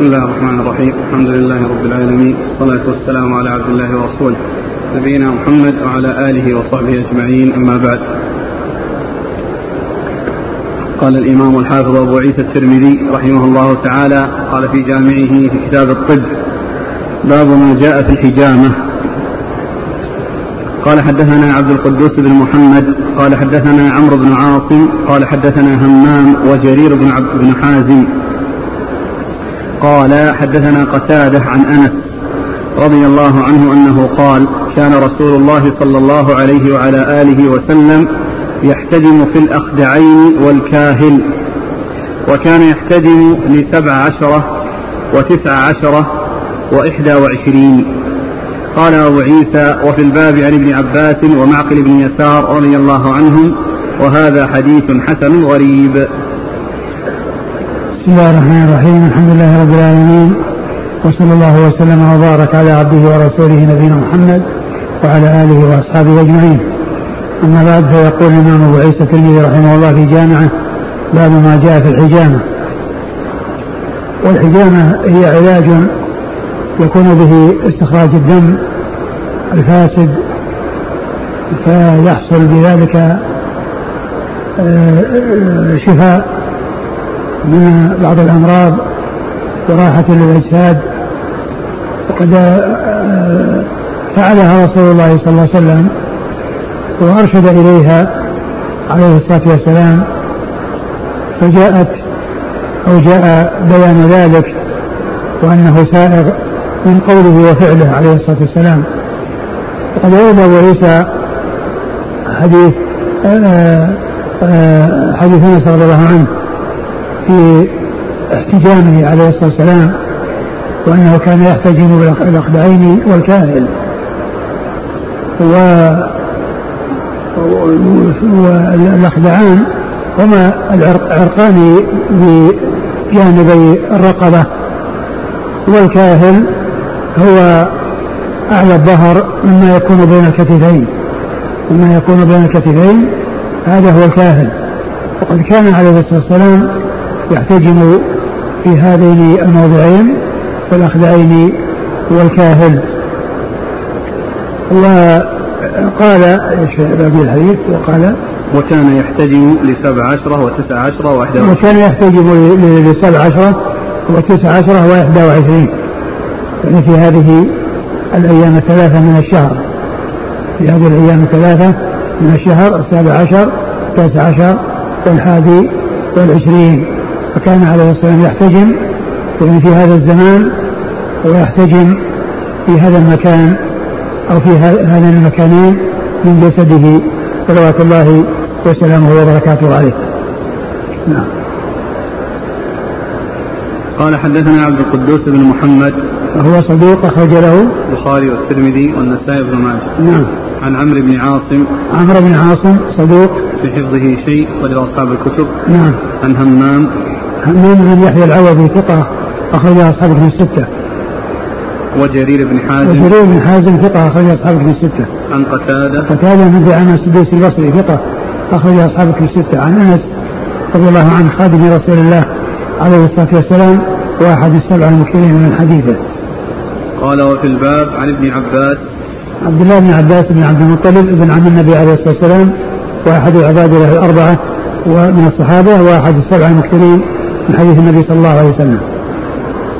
بسم الله الرحمن الرحيم. الحمد لله رب العالمين، والصلاة والسلام على عبد الله ورسوله نبينا محمد وعلى آله وصحبه أجمعين، أما بعد. قال الإمام الحافظ أبو عيسى الترمذي رحمه الله تعالى قال في جامعه في كتاب الطب: باب ما جاء في الحجامة. قال حدثنا عبد القدوس بن محمد قال حدثنا عمرو بن عاصم قال حدثنا همام وجرير بن عبد بن حازم قال حدثنا قتادة عن أنس رضي الله عنه أنه قال: كان رسول الله صلى الله عليه وعلى آله وسلم يحتدم في الأخدعين والكاهل، وكان يحتدم لسبع عشرة وتسع عشرة وإحدى وعشرين. قال أبو عيسى: وفي الباب عن ابن عباس ومعقل بن يسار رضي الله عنهم، وهذا حديث حسن غريب. بسم الله الرحمن الرحيم. الحمد لله رب العالمين، وصلى الله وسلم وبارك على عبده ورسوله نبينا محمد وعلى آله وأصحابه أجمعين. أما بعد، فيقول الإمام أبو عيسى الترمذي رحمه الله في جامعه: باب ما جاء في الحجامة. والحجامة هي علاج يكون به استخراج الدم الفاسد، فيحصل بذلك شفاء من بعض الأمراض وراحة للأجساد. وقد فعلها رسول الله صلى الله عليه وسلم وأرشد إليها عليه الصلاة والسلام، فجاءت أو جاء بيان ذلك وأنه سائغ من قوله وفعله عليه الصلاة والسلام. وقد ورد أبو عيسى حديث أنس رضي الله عنه في احتجامه عليه الصلاة والسلام، وأنه كان يحتجم بالأخدعين والكاهل. والأخدعان هما العرقان بجانبي الرقبة، والكاهل هو أعلى الظهر مما يكون بين الكتفين، مما يكون بين الكتفين هذا هو الكاهل. وقد كان عليه الصلاة والسلام يحتجم في هذين الموضعين، فالأخدعين والكاهل. وقال ربي الحديث وقال: وكان يحتجم لسبع عشرة وتسع عشرة وإحدى وعشرين. وكان يحتجم لسبع عشرة وتسع عشرة وإحدى وعشرين، يعني في هذه الأيام الثلاثة من الشهر، في هذه الأيام الثلاثة من الشهر: السابع عشر، التاسع عشر، والحادي والعشرين. فكان عليه الصلاة والسلام يحتجم يعني في هذا الزمان، ويحتجم في هذا المكان أو في هذين المكانين من جسده، صلوات الله وسلامه وبركاته عليه. نعم. قال حدثنا عبد القدوس بن محمد، هو صدوق، أخرج له البخاري والترمذي والنسائي بن ماجه. نعم. عن عمرو بن عاصم، عمرو بن عاصم صدوق في حفظه شيء، أخرج أصحاب الكتب. نعم. عن همام، همام بن يحيى العوضي ثقة، أخرج أصحاب الكتب الستة. وجرير بن حازم، وجرير بن حازم ثقة، أخرج أصحاب الكتب الستة. عن قتادة، قتادة بن عمرو السدوسي البصري ثقة، أخرج أصحاب الكتب الستة. عن أنس رضي الله عنه خادم رسول الله عليه الصلاة والسلام، واحد السبع المكثرين من حديثه. قال: وفي الباب عن ابن عباس، عبد الله بن عباس بن عبد المطلب ابن عم النبي عليه الصلاة والسلام، واحد العباد له الأربعة ومن الصحابة، واحد السبع المكثرين من حديث النبي صلى الله عليه وسلم.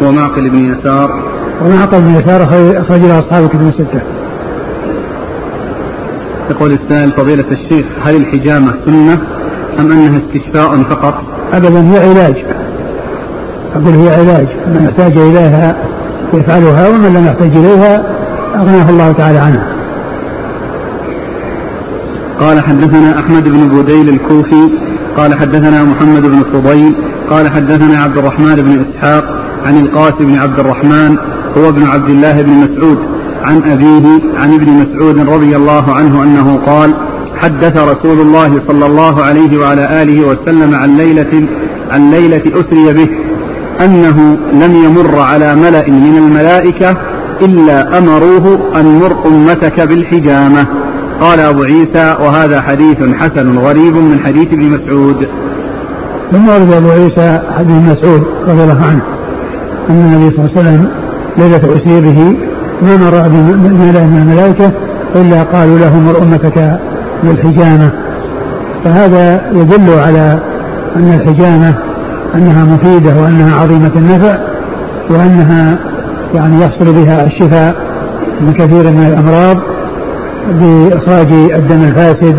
ومعقل بن يسار، ومعقل بن يسار أخرج له أصحاب الكتب الستة. يقول السائل: فضيلة الشيخ، هل الحجامة سنة أم أنها استشفاء فقط؟ أبدا، هي علاج. أقول هي علاج، من احتاج إليها يفعلها، ومن لم يحتاج إليها أغناه الله تعالى عنها. قال حدثنا أحمد بن بوديل الكوفي قال حدثنا محمد بن فضيل قال حدثنا عبد الرحمن بن إسحاق عن القاسم بن عبد الرحمن، هو ابن عبد الله بن مسعود، عن أبيه عن ابن مسعود رضي الله عنه أنه قال: حدث رسول الله صلى الله عليه وعلى آله وسلم عن ليلة أسري به أنه لم يمر على ملأ من الملائكة إلا أمروه أن مر أمتك بالحجامة. قال أبو عيسى: وهذا حديث حسن غريب من حديث ابن مسعود. ثم ورد أبو عيسى حديث مسعود رضي الله عنه أن النبي صلى الله عليه وسلم ليلة أسري به ما مر بملأ من الملائكة إلا قالوا له مر أمتك بالحجامة, فهذا يدل على أن الحجامة أنها مفيدة وأنها عظيمة النفع, وأنها يعني يحصل بها الشفاء من كثير من الأمراض بإخراج الدم الفاسد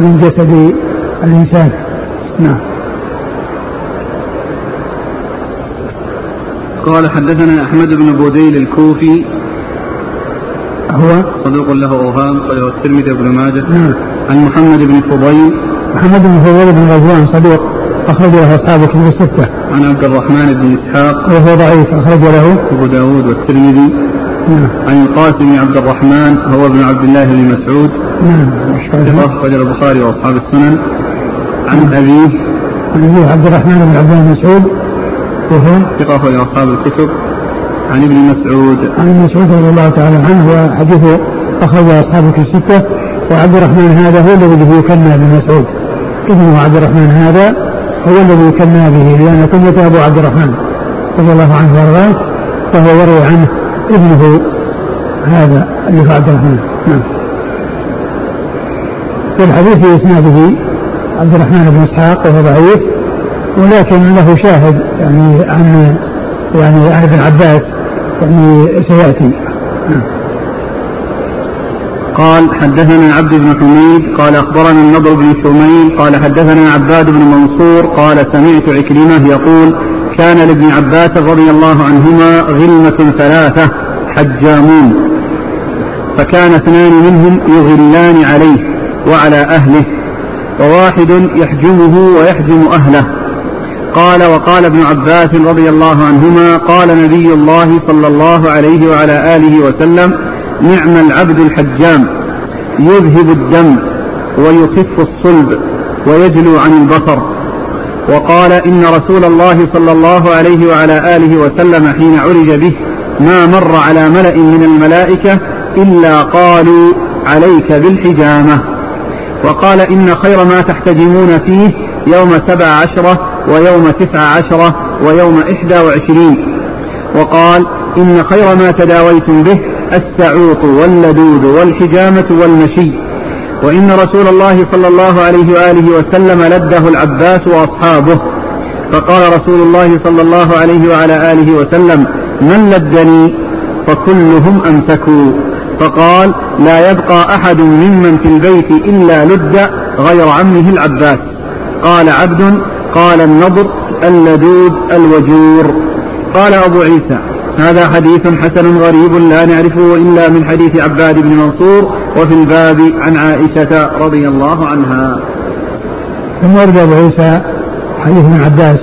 من جسد الإنسان. نعم. قال حدثنا أحمد بن بوديل الكوفي هو صدوق له أوهام, قاله الترمذي بن ماجه. نعم. عن محمد بن فضيل, محمد بن فضيل بن غزوان صدوق أخرج له أصحاب كتب الستة. عن عبد الرحمن بن إسحاق وهو ضعيف أخرج له أبو داود والترمذي. نعم. عن القاسم بن عبد الرحمن هو ابن عبد الله بن مسعود. نعم. أخرج البخاري وأصحاب السنن. عن أبيه, عن عبد الرحمن بن عبد الله بن مسعود ثقة أخرج أصحاب الكتب. عن ابن مسعود, عن ابن مسعود رضي الله تعالى عنه وحديثه أخرج أصحاب الكتب الستة. وعبد الرحمن هذا هو الذي يكنى ابن مسعود, ابن عبد الرحمن هذا هو الذي يكنى به لأن كنيته أبو عبد الرحمن رضي الله عنه وارضاه, فهو يروي عنه ابنه هذا اللي هو عبد الرحمن. والحديث في إسناده عبد الرحمن بن إسحاق وهو ضعيف, ولكن له شاهد يعني عن يعني ابن عباس يعني سيأتي. قال حدثنا عبد بن حميد قال أخبرنا النضر بن شميل قال حدثنا عباد بن منصور قال سمعت عكرمة يقول كان لابن عباس رضي الله عنهما غلمة ثلاثة حجامون, فكان اثنان منهم يغلان عليه وعلى أهله, وواحد يحجمه ويحجم أهله. قال وقال ابن عباس رضي الله عنهما قال نبي الله صلى الله عليه وعلى آله وسلم نعم العبد الحجام, يذهب الدم ويخف الصلب ويجلو عن البصر. وقال إن رسول الله صلى الله عليه وعلى آله وسلم حين عرج به ما مر على ملأ من الملائكة إلا قالوا عليك بالحجامة. وقال إن خير ما تحتجمون فيه يوم 17 ويوم 19 ويوم 21. وقال إن خير ما تداويتم به السعوط واللدود والحجامة والمشي. وإن رسول الله صلى الله عليه وآله وسلم لده العباس وأصحابه, فقال رسول الله صلى الله عليه وعلى آله وسلم من لدني؟ فكلهم أمسكوا. فقال لا يبقى أحد ممن في البيت إلا لد غير عمه العباس. قال عبد, قال النضر اللدود الوجور. قال أبو عيسى هذا حديث حسن غريب لا نعرفه إلا من حديث عباد بن منصور, وفي الباب عن عائشة رضي الله عنها. ثم ورد أبو عيسى حديث ابن عباس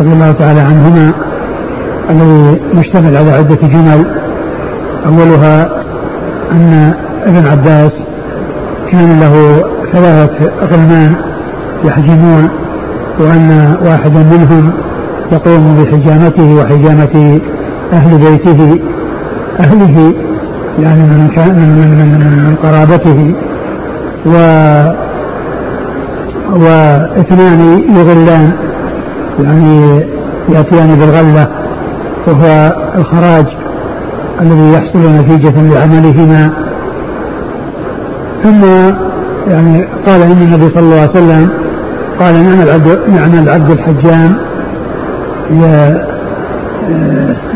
رضي الله تعالى عنهما الذي مشتمل على عدة جمل. أولها أن ابن عباس كان له 3 غلمان يحجمون, وأن واحدا منهم يقوم بحجامته وحجامة أهل بيته, أهله يعني من قرابته, واثنان يغلان يعني يأتيان بالغلة, وهو الخراج الذي يحصل نتيجة لعملهما. ثم يعني قال إن النبي صلى الله عليه وسلم قال نعم العبد الحجام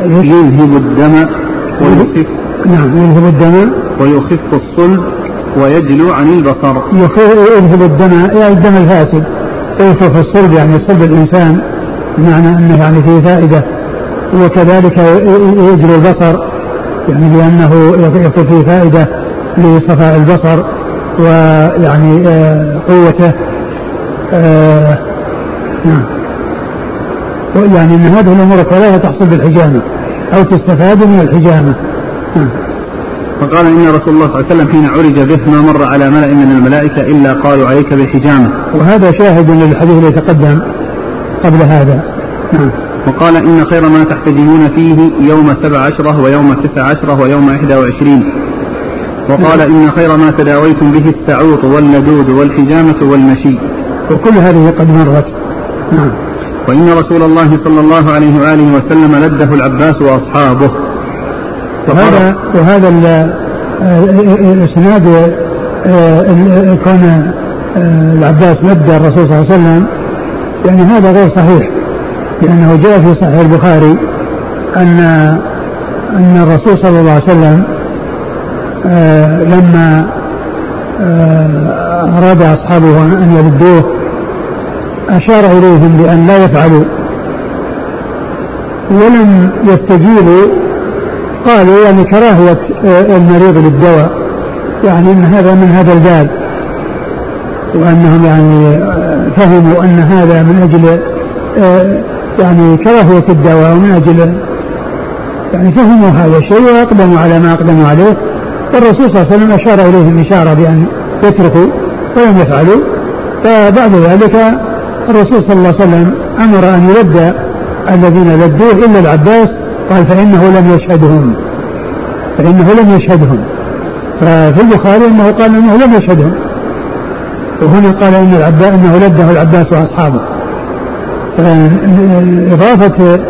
يذهب الدم ويخف, نعم يذهب الدم ويخف الصلب ويجلو عن البصر. يذهب الدم يعني الدم الفاسد, ويخف الصلب يعني صلب الإنسان, بمعنى أنه يعني فيه فائدة, وكذلك يجلو البصر يعني لأنه يكون فيه فائدة لصفاء البصر ويعني قوته. نعم يعني أن هذه الأمور الثلاثة تحصل بالحجامة أو تستفاد من الحجامة. فقال إن رسول الله صلى الله عليه وسلم حين عرج به ما مر على ملأ من الملائكة إلا قالوا عليك بالحجامة, وهذا شاهد للحديث اللي تقدم قبل هذا. وقال إن خير ما تحتجمون فيه يوم 17 ويوم 19 ويوم 21. وقال إن خير ما تداويتم به السعوط واللدود والحجامة والمشي. وكل هذه قد مرت. وإن رسول الله صلى الله عليه وآله وسلم لده العباس وأصحابه. وهذا الاسناد كان العباس لده الرسول صلى الله عليه وسلم يعني هذا غير صحيح، لأنه جاء في صحيح البخاري أن الرسول صلى الله عليه وسلم لما أراد أصحابه أن يلدوه أشار إليهم بأن لا يفعلوا ولم يستجيبوا، قالوا يعني كراهية المريض للدواء، يعني أن هذا من هذا الباب، وأنهم يعني فهموا أن هذا من أجل يعني كراهية الدواء ومن أجل يعني فهموا هذا الشيء وأقدموا على ما أقدموا عليه، والرسول صلى الله عليه وسلم أشار إليهم إشارة بأن يتركوا ولم يفعلوا. فبعد ذلك الرسول صلى الله عليه وسلم أمر أن يلد الذين لدوه إلا العباس، قال فإنه لم يشهدهم. ففي البخاري أنه قال أنه لم يشهدهم، وهنا قال أنه لده العباس وأصحابه، فإضافة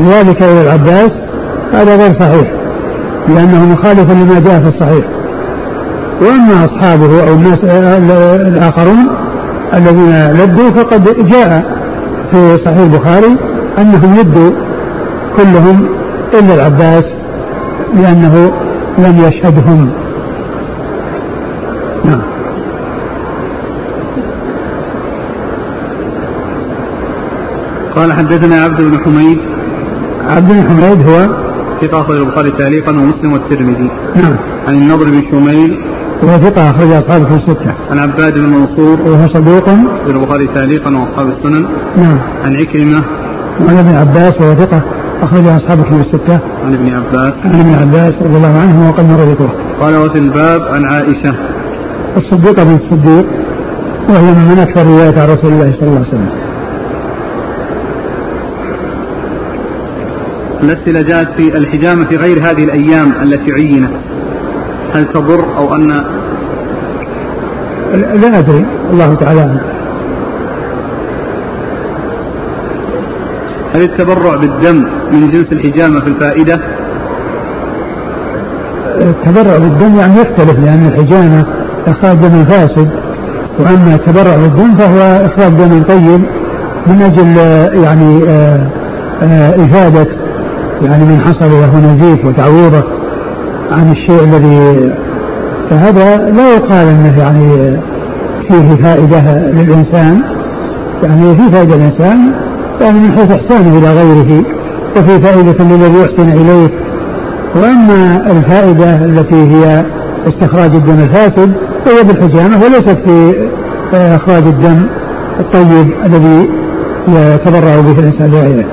ذلك إلى العباس هذا غير صحيح لأنه مخالف لما جاء في الصحيح. وأما أصحابه أو الناس الآخرون الذين لدوا فقد جاء في صحيح البخاري أنهم لدوا كلهم إلا العباس لأنه لم يشهدهم. قال حدثنا عبد بن حميد. عبد بن حميد هو ثقة أخرج البخاري تعليقا ومسلم والترمذي. عن النضر بن شميل وهو ثقة أخرج أصحاب الكتب الستة. عن عباد بن منصور وهو صدوق أخرج البخاري تعليقا وأصحاب السنن. عن عكرمة وعن ابن عباس وهو ثقة أخرج أصحاب الكتب الستة. عن ابن عباس رضي الله عنه وقد مر ذكره. قال وفي الباب عن عائشة الصديقة بنت الصديق وهي من أكثر رواية عن رسول الله صلى الله عليه وسلم. التي جاءت في الحجامة في غير هذه الأيام التي عينت هل تضر أو أن لا أدري الله تعالى. هل التبرع بالدم من جنس الحجامة في الفائدة؟ التبرع بالدم يعني يختلف، لأن الحجامة إخراج دم فاسد، وأما التبرع بالدم فهو إخراج دم طيب من أجل يعني إفادة يعني من حصل له نزيف وتعويضه عن الشيء الذي، فهذا لا يقال انه يعني فيه فائدة للإنسان، يعني فيه فائدة للإنسان يعني من حيث إحسانه إلى غيره، وفي فائدة للذي يحسن إليه. وأما الفائدة التي هي استخراج الدم الفاسد فهي بالحجامة وليست في إخراج الدم الطيب الذي يتبرع به الإنسان لغيره.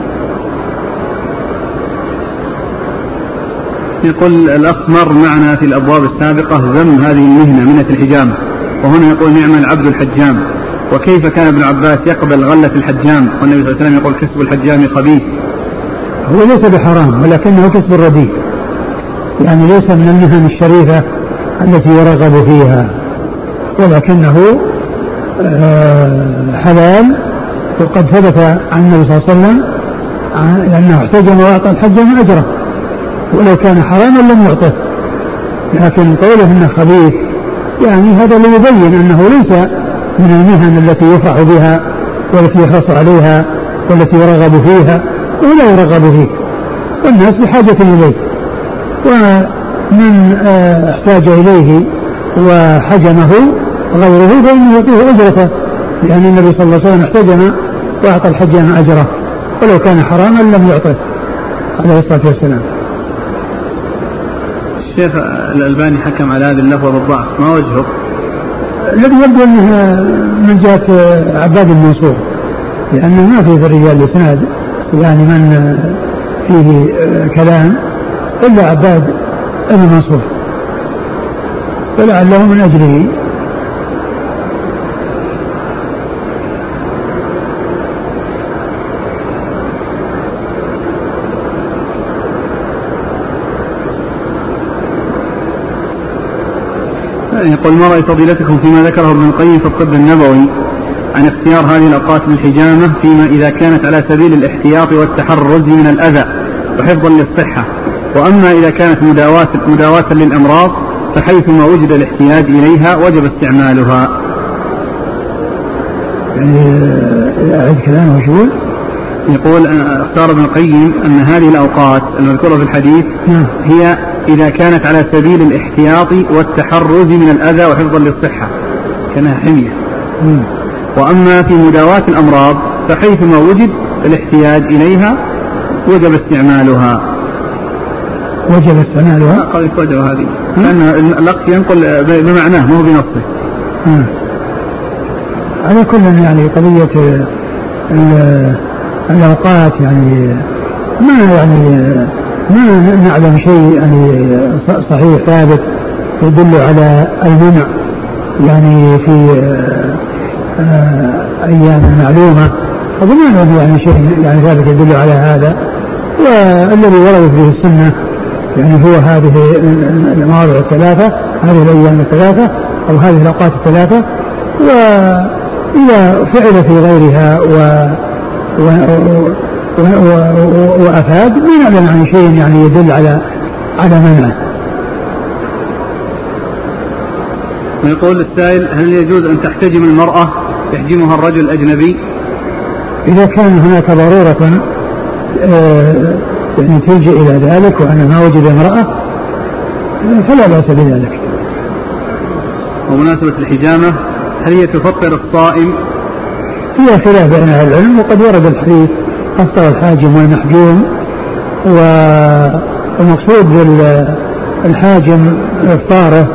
يقول الأخمر معنا في الأبواب السابقة ذم هذه المهنة منة الحجامة، وهنا يقول نعم العبد الحجام، وكيف كان ابن عباس يقبل غلة الحجام والنبي صلى الله عليه وسلم يقول كسب الحجام خبيث؟ هو ليس بحرام ولكنه كسب الرديء، يعني ليس من المهن الشريفة التي يرغب فيها، ولكنه حلال، وقد ثبت عن النبي صلى الله عليه وسلم لأنه احتجم وأعطى الحجام أجره، ولو كان حراما لم يعطه. لكن قوله انه خبيث يعني هذا اللي يبين انه ليس من المهن التي يفرح بها والتي يحرص عليها والتي يرغب فيها ولا يرغب فيه، والناس بحاجة اليه، ومن احتاج اليه وحجمه غيره فانه يعطيه اجرته، لان النبي صلى الله عليه وسلم احتجم واعطى الحجام اجره ولو كان حراما لم يعطه عليه الصلاة والسلام. الشيخ الألباني حكم على هذه اللفظة بالضعف، ما وجهه؟ الذي يبدو أنها من جهة عباد بن منصور، لأنه ما في الرجال الإسناد يعني من فيه كلام إلا عباد بن منصور، ولعله من أجله. يقول ما رأي فضيلتكم فيما ذكره ابن القيم في الطب النبوي عن اختيار هذه الأوقات للحجامة فيما إذا كانت على سبيل الاحتياط والتحرز من الأذى وحفظا للصحة، وأما إذا كانت مداواة للأمراض فحيثما وجد الاحتياج إليها وجب استعمالها. يعني كلام مشهور. يقول اختار ابن القيم أن هذه الأوقات المذكورة في الحديث هي إذا كانت على سبيل الاحتياط والتحرز من الأذى وحفظا للصحة كانها حمية، وأما في مداواة الأمراض فحيثما وجد الاحتياج إليها وجب استعمالها. وجب استعمالها قال يتوجه هذه لأن اللقي ينقل بمعناه مو بنصه. على كل يعني قضية الأوقات يعني ما نعلم شيء يعني صحيح ثابت يدل على المنع يعني في أيام معلومة، فما نعلم يعني شيء يعني ثابت يدل على هذا، والذي ورد فيه السنة يعني هو هذه المواضع الثلاثة، هذه الأيام الثلاثة أو هذه الأوقات الثلاثة، وإذا فعل في غيرها وأفاد ما نعلم عن شيء يعني يدل على منعه. ويقول السائل: هل يجوز أن تحتجم المرأة يحجمها الرجل الأجنبي؟ إذا كان هناك ضرورة يعني تلجأ إلى ذلك وأن ما وجد امرأة فلا بأس بذلك. ومناسبة الحجامة هل هي تفطر الصائم؟ فيها خلاف بين أهل العلم، وقد ورد الحديث أفطر الحاجم والمحجوم، والمقصود بالحاجم إفطاره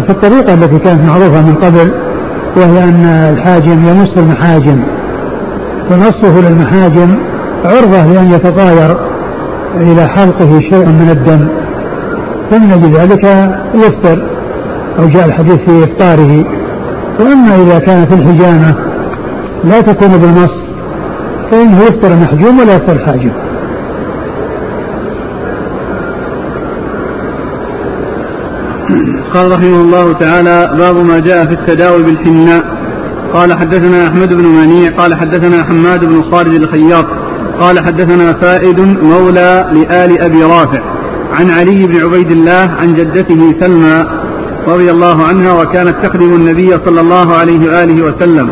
في الطريقة التي كانت معروفة من قبل، وهي أن الحاجم يمس المحاجم، فمسه للمحاجم عرضة لأن يتطاير إلى حلقه شيء من الدم، فمن بذلك يفطر، أو جاء الحديث في إفطاره. وأما إذا كانت الحجامة لا تكون بالمص فإنه يفطر محجوم ولا يفطر حاجم. قال رحمه الله تعالى: باب ما جاء في التداوي بالحناء. قال: حدثنا أحمد بن منيع قال حدثنا حماد بن خالد الخياط قال حدثنا فائد مولى لآل أبي رافع عن علي بن عبيد الله عن جدته سلمة رضي الله عنها وكانت تخدم النبي صلى الله عليه وآله وسلم،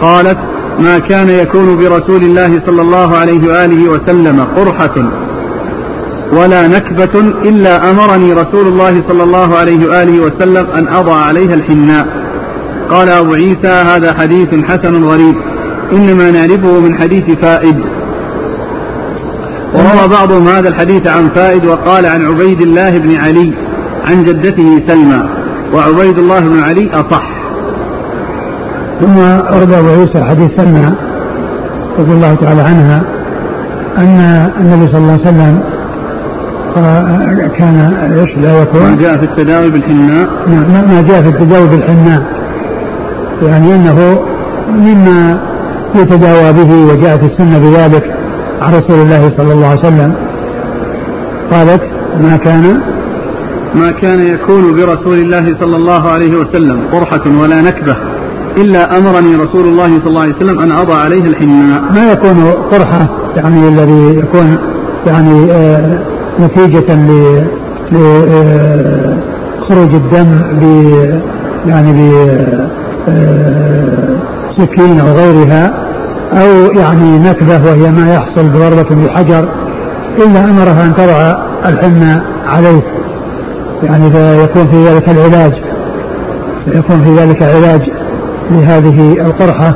قالت: ما كان يكون برسول الله صلى الله عليه وآله وسلم قرحة ولا نكبة إلا أمرني رسول الله صلى الله عليه وآله وسلم أن أضع عليها الحناء. قال أبو عيسى: هذا حديث حسن غريب إنما نعرفه من حديث فائد. وروى بعضهم هذا الحديث عن فائد وقال عن عبيد الله بن علي عن جدته سلمى، وعبيد الله بن علي أصح. ثم أرد أبو عيسى حديث سلمى رضي الله تعالى عنها أن النبي صلى الله عليه وسلم كان لا يكون ما جاء في التداوي بالحناء، ما جاء في التداوي بالحناء يعني أنه مما يتداوى به، وجاءت السنة بذلك عن رسول الله صلى الله عليه وسلم. قالت: ما كان يكون برسول الله صلى الله عليه وسلم قرحة ولا نكبة إلا أمرني رسول الله صلى الله عليه وسلم أن أضع عليه الحناء. ما يكون قرحة يعني الذي يكون يعني نتيجة لخروج الدم يعني بسكين أو غيرها، أو يعني نكبة وهي ما يحصل بضربة بحجر، إلا أمرها أن تضع الحنة عليه، يعني فيكون في ذلك العلاج، يكون في ذلك علاج لهذه القرحة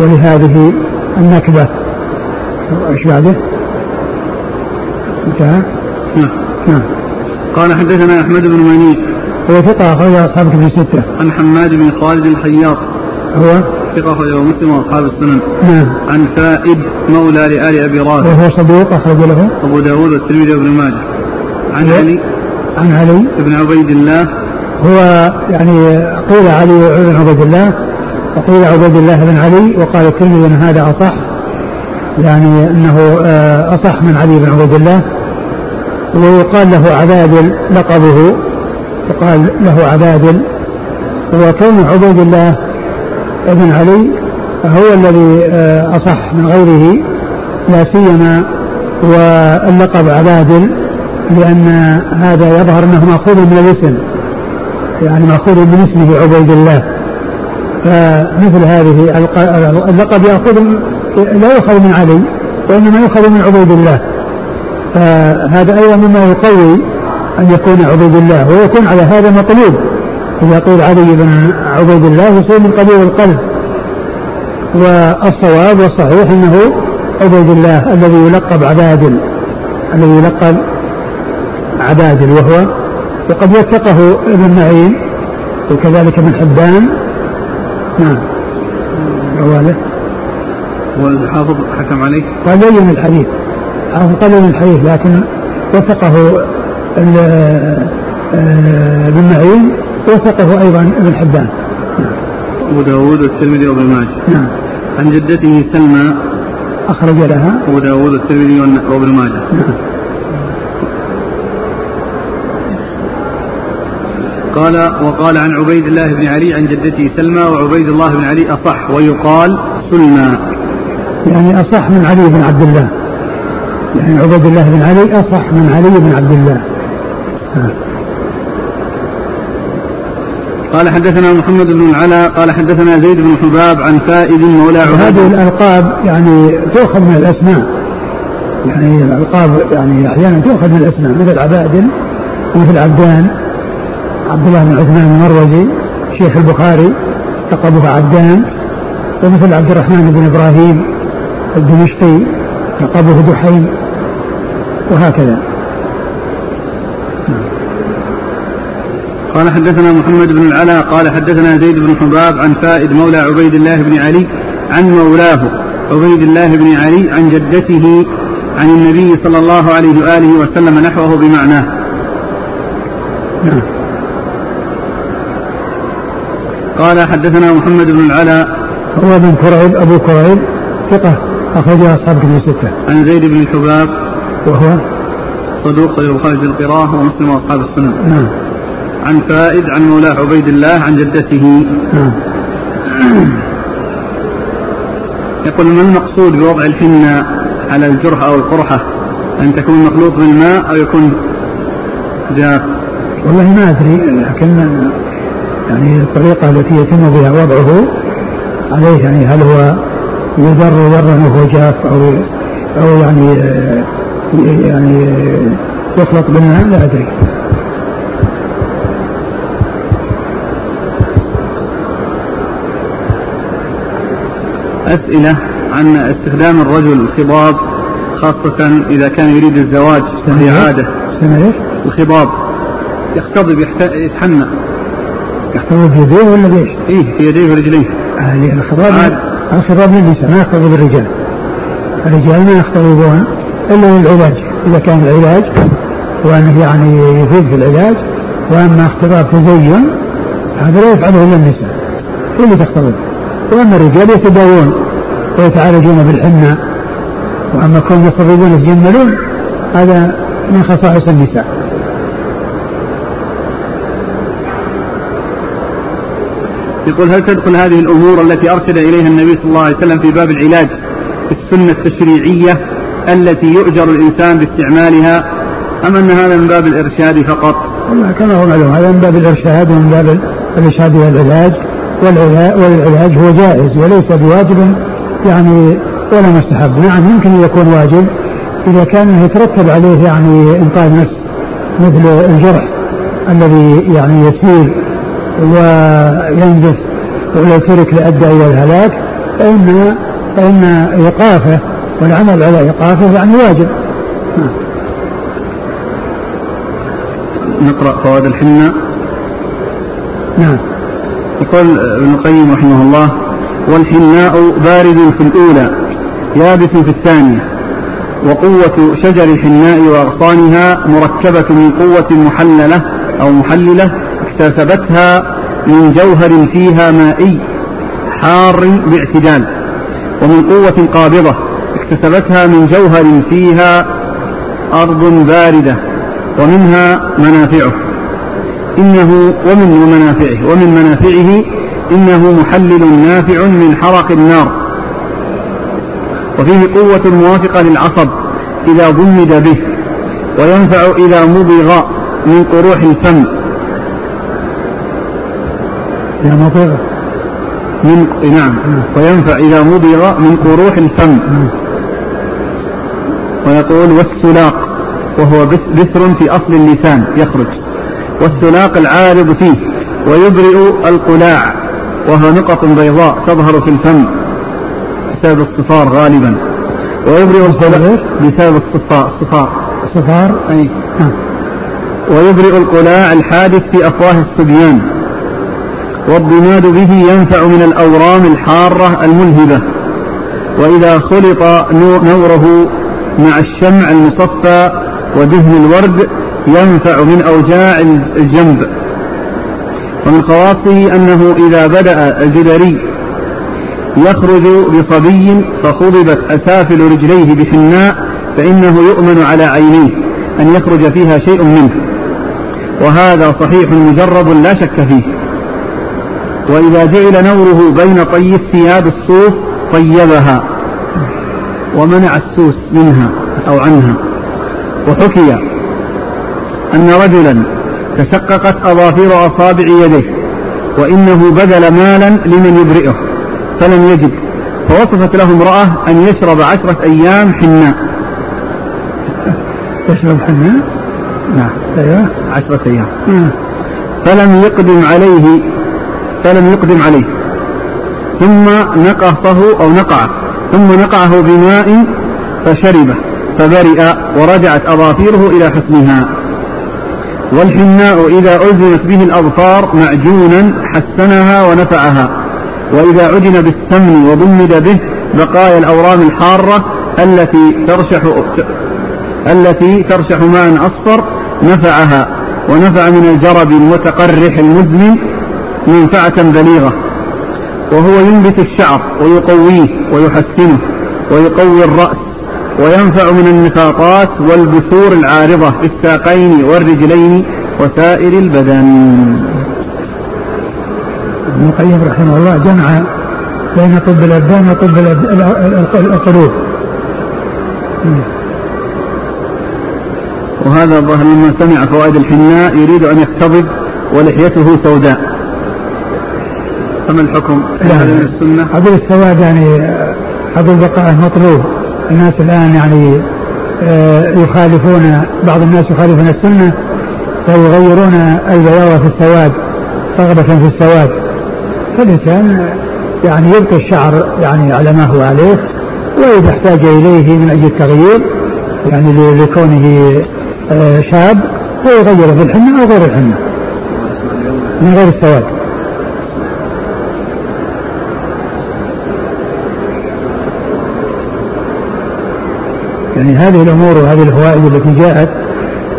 ولهذه النكبة. إيش بعده؟ انتهى؟ نعم. قال: حدثنا أحمد بن منيع هو ثقة أخرج أصحاب كتب الستة. عن حماد بن خالد الخياط هو ثقة أخرج له مسلم وأصحاب السنن. عن فائد مولى لآل أبي رافع وهو صدوق أخرج له أبو داود والترمذي وابن ماجه. عن علي بن عبيد الله هو يعني قيل علي بن عبيد الله وقيل عبيد الله بن علي، وقال الترمذي أن هذا أصح، يعني أنه أصح من علي بن عبيد الله. ويقال له عبادل لقبه، وقال له عبادل. وكان عبيد الله ابن علي هو الذي أصح من غيره، لا سيما واللقب عبادل، لأن هذا يظهر أنه مأخوذ من الاسم، يعني مأخوذ من اسمه عبيد الله، فمثل هذه اللقب يأخذ لا يأخذ من علي وإنما يأخذ من عبيد الله، فهذا أيضا مما يقوي أن يكون عبيد الله، ويكون على هذا مطلوب إذا قيل علي بن عبيد الله يصير من قبيل القلب. والصواب والصحيح أنه عبيد الله الذي يلقب عبادل، الذي يلقب عبادل، وهو وقد وثقه ابن معين وكذلك ابن حبان. نعم رواله والحافظ حكم عليه ولين الحديث، قال لين الحديث، لكن وثقه ابن معين وثقه أيضا ابن حبان أبو داود والترمذي وابن ماجه. نعم. عن جدته سلمة أخرج لها أبو داود والترمذي وابن ماجه. نعم. قال وقال عن عبيد الله بن علي عن جدته سلمة، وعبيد الله بن علي أصح، ويقال سلمة يعني أصح من علي بن عبد الله، يعني عبيد الله بن علي أصح من علي بن عبد الله. قال حدثنا محمد بن العلا قال حدثنا زيد بن حباب عن فائد مولى عباد. هذه الألقاب يعني تؤخذ من الأسماء، يعني الألقاب يعني أحيانا تؤخذ من الأسماء، مثل عبادل ومثل عبدان، عبد الله بن عثمان المروزي شيخ البخاري لقبه عبدان، ومثل عبد الرحمن بن إبراهيم الدمشقي لقبه دحيم، وهكذا. قال حدثنا محمد بن العلا قال حدثنا زيد بن حباب عن فائد مولى عبيد الله بن علي عن مولاه عبيد الله بن علي عن جدته عن النبي صلى الله عليه وآله وسلم نحوه بمعناه. قال حدثنا محمد بن العلا هو ابن كريب أبو كريب ثقة أخرجها أصحاب كتب الستة. عن زيد بن حباب وهو صدوق يخالف القراءة ومسلم وأصحاب السنن. عن فائد عن مولاه عبيد الله عن جدته. يقول ما المقصود بوضع الحنة على الجرح أو القرحة؟ أن تكون مخلوط بالماء أو يكون جاف؟ والله ما أدري، لكن يعني الطريقة التي يتم بها وضعه عليه، يعني هل هو يضر أنه جاف أو يعني يخلط بالماء، لا أدري. أسئلة عن استخدام الرجل الخضاب خاصة إذا كان يريد الزواج، هي عادة الخضاب يختضب يتحنى، يختضب يديه ولا بيش؟ إيه في يديه ورجليه. الخضاب للنساء ما يختضب الرجال، الرجال ما يختضبون إلا للعلاج إذا كان العلاج وأنه يعني يفيد في العلاج، وأما اختضاب تزين هذا لا يفعله إلا النساء هي اللي تختضب، وأما الرجال يتداوون ويتعالجون بالحنة، وأما كون يصرفون يتجملون هذا من خصائص النساء. يقول هل تدخل هذه الأمور التي أرشد إليها النبي صلى الله عليه وسلم في باب العلاج في السنة التشريعية التي يؤجر الإنسان باستعمالها، أم أن هذا من باب الإرشاد فقط؟ والله كما هو معلوم هذا من باب الإرشاد ومن باب الإرشاد والعلاج، والعلاج هو جائز وليس بواجب يعني ولا مستحب. نعم يمكن أن يكون واجب إذا كان يترتب عليه يعني إنقاذ نفس، مثل الجرح الذي يعني يسير وينزف ولا ترك لأدى إلى الهلاك، فإن إيقافه والعمل على إيقافه يعني واجب. نقرأ فوائد الحنة. نعم. يقول ابن القيم رحمه الله والحناء بارد في الأولى يابس في الثانية، وقوة شجر الحناء وأغصانها مركبة من قوة محللة أو محللة اكتسبتها من جوهر فيها مائي حار باعتدال، ومن قوة قابضة اكتسبتها من جوهر فيها أرض باردة ومنها منافعه ومن منافعه إنه محلل نافع من حرق النار. وفيه قوة موافقة للعصب إذا ضمد به، وينفع إذا مضغ من قروح الفم وينفع إذا مضغ من قروح الفم. ويقول والسلاق، وهو بسر في أصل اللسان يخرج، والسلاق العارض فيه، ويبرئ القلاع وهو نقط بيضاء تظهر في الفم بسبب الصفار غالبا، ويبرئ القلاع بسبب الصفار أي ويبرئ القلاع الحادث في أفواه الصبيان. والضماد به ينفع من الأورام الحارة الملهبة، وإذا خلط نوره مع الشمع المصفى ودهن الورد ينفع من أوجاع الجنب. ومن خواصه أنه إذا بدأ الجدري يخرج بصبي فخضبت أسافل رجليه بحناء فإنه يؤمن على عينيه أن يخرج فيها شيء منه، وهذا صحيح مجرب لا شك فيه. وإذا جعل نوره بين طي الثياب الصوف طيبها ومنع السوس منها أو عنها. وحكي أن رجلا تشققت أظافر أصابع يده وإنه بذل مالا لمن يبرئه فلم يجد، فوصفت له امرأة أن يشرب 10 أيام حناء. تشرب حناء؟ نعم أيوة 10 أيام. فلم يقدم عليه ثم نقصه أو نقعه، ثم نقعه بماء فشربه فبرئ ورجعت أظافره إلى حصنها. والحناء إذا أزنت به الأظفار معجونا حسنها ونفعها، وإذا عجن بالسمن وضمد به بقايا الأورام الحارة التي ترشح ماء أصفر نفعها، ونفع من الجرب المتقرح المزمن منفعة بليغة. وهو ينبت الشعر ويقويه ويحسنه ويقوي الرأس، وينفع من النفاقات والبثور العارضة في الساقين والرجلين وسائر البدن. ابن القيم رحمه الله جمع بين طب الأبدان وطب القلوب. وهذا ظهر لما سمع فوائد الحناء يريد أن يختضب ولحيته سوداء، فما الحكم؟ حضور السواد يعني حضور بقاء مطلوب. الناس الآن يعني بعض الناس يخالفون السنة فيغيرون البياض في السواد رغبة في السواد، فالإنسان يعني يبقى الشعر يعني على ما هو عليه، وإذا احتاج إليه من أجل التغيير يعني لكونه شاب فيغير في الحنة أو غير الحنة من غير السواد. يعني هذه الأمور وهذه الفوائد التي جاءت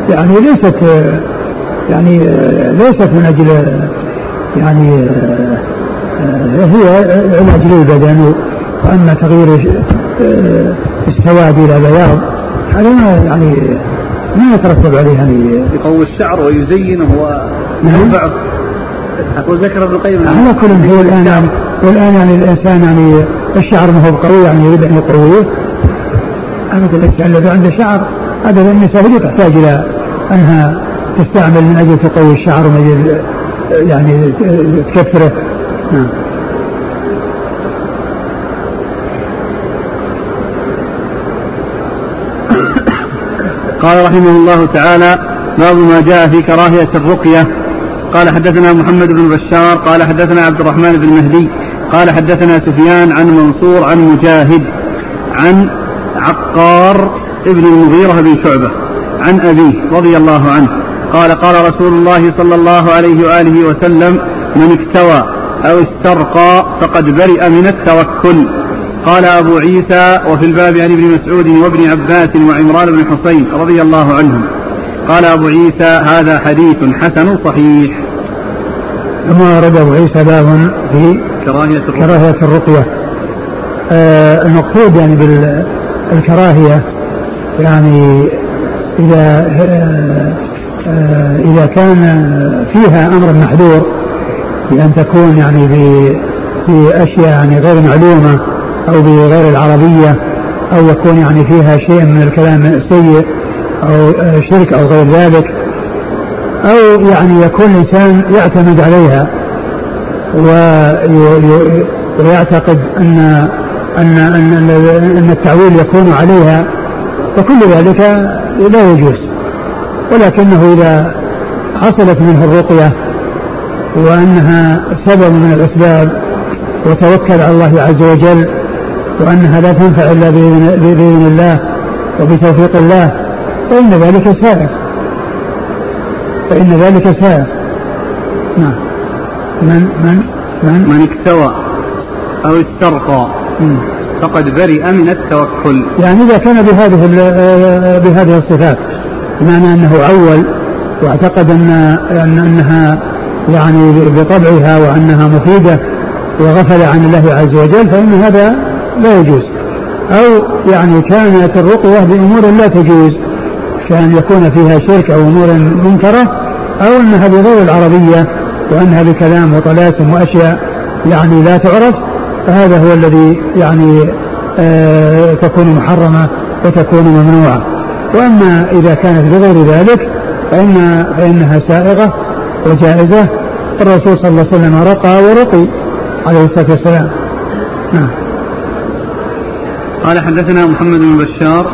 يعني ليست من أجل يعني هي علاج للبدن، وأما تغيير السواد إلى بياض هذا يعني ما يترتب عليه يعني يقوي الشعر ويزينه وينفعه. أقول ذكر ابن القيم على كل هو الآن يعني الإنسان يعني الشعر ما هو قوي يعني يريد أن يقويه. أما الإنسان الذي عنده شعر هذا النساء تحتاج إلى أنها تستعمل من أجل تقوي الشعر ومن أجل يعني تكثره. قال رحمه الله تعالى: باب ما جاء في كراهية الرقية. قال: حدثنا محمد بن بشار قال: حدثنا عبد الرحمن بن مهدي قال: حدثنا سفيان عن منصور عن مجاهد عن عقار ابن المغيرة بن شعبة عن أبيه رضي الله عنه قال: قال رسول الله صلى الله عليه وآله وسلم: من اكتوى أو استرقى فقد برئ من التوكل. قال أبو عيسى: وفي الباب عن ابن مسعود وابن عباس وعمران بن حصين رضي الله عنهم. قال أبو عيسى: هذا حديث حسن صحيح. ثم أرد أبو عيسى باب في كراهية الرقية. المقصود يعني الكراهية يعني إذا كان فيها أمر محذور بأن تكون يعني بأشياء يعني غير معلومة أو بغير العربية أو يكون يعني فيها شيء من الكلام السيء أو شرك أو غير ذلك، أو يعني يكون الإنسان يعتمد عليها ويعتقد أن التعويل يكون عليها، فكل ذلك لا يجوز. ولكنه إذا حصلت منه الرقية وأنها سبب من الأسباب وتوكل على الله عز وجل وأنها لا تنفع إلا بإذن الله وبتوفيق الله، فإن ذلك سائر، فإن ذلك سائر. نعم. من من من من اكتوى أو استرقى فقد برئ من التوكل، يعني إذا كان بهذه الصفات، بمعنى أنه عول واعتقد أنها يعني بطبعها وأنها مفيدة وغفل عن الله عز وجل، فإن هذا لا يجوز. أو يعني كانت الرقية بأمور لا تجوز، كان يكون فيها شرك أو أمور منكرة، أو أنها بغير العربية وأنها بكلام وطلاسم وأشياء يعني لا تعرف، فهذا هو الذي يعني تكون محرمة وتكون ممنوعة. وأما إذا كانت بغير ذلك فإنها سائغة وجائزة. الرسول صلى الله عليه وسلم رقى ورقي عليه الصلاة والسلام. قال حدثنا محمد بن بشار.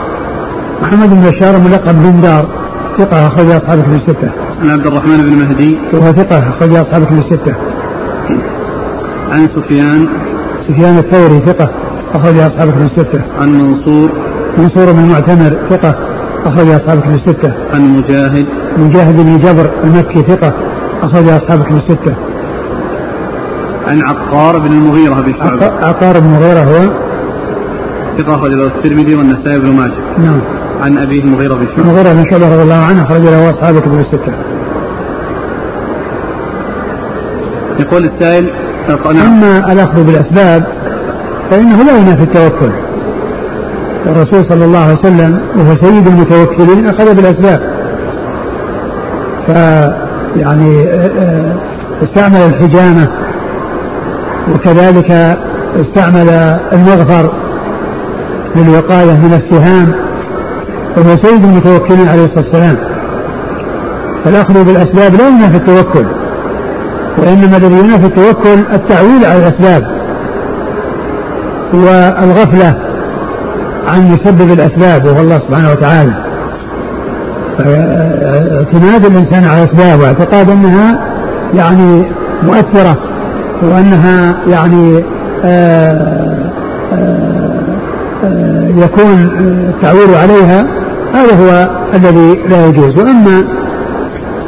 محمد بن بشار ملقب بن دار، ثقة أخرج أصحاب الكتب الستة. عن عبد الرحمن بن مهدي، وهو ثقة أخرج أصحاب الكتب الستة. عن سفيان الثوري، ثقة أخرج أصحاب الكتب الستة. عن منصور بن معتمر، ثقة أخرج أصحاب الكتب الستة. عن مجاهد بن جبر المكي، ثقة أخرج أصحاب الكتب الستة. عن عقار بن المغيرة بشعبة. عقار بن المغيرة هو ثقة أخرج له الترمذي والنسائي بن ماجه. نعم. عن أبيه المغيرة بن شعبة. المغيرة بن شعبة رضي الله عنه أخرج له أصحاب الكتب الستة. يقول السائل: أما الأخذ بالأسباب فإنه لا ينافي التوكل. الرسول صلى الله عليه وسلم وهو سيد المتوكلين أخذ بالأسباب، فيعني استعمل الحجامة، وكذلك استعمل المغفر للوقاية من السهام، وهو سيد المتوكلين عليه الصلاة والسلام. فالأخذ بالأسباب لا ينافي التوكل، وإنما الذي ينافي التوكل التعويل على الأسباب والغفلة عن مسبب الأسباب وهو الله سبحانه وتعالى. اعتماد الإنسان على الأسباب واعتقاد أنها يعني مؤثرة وأنها يعني يكون التعويل عليها، هذا هو الذي لا يجوز. وأما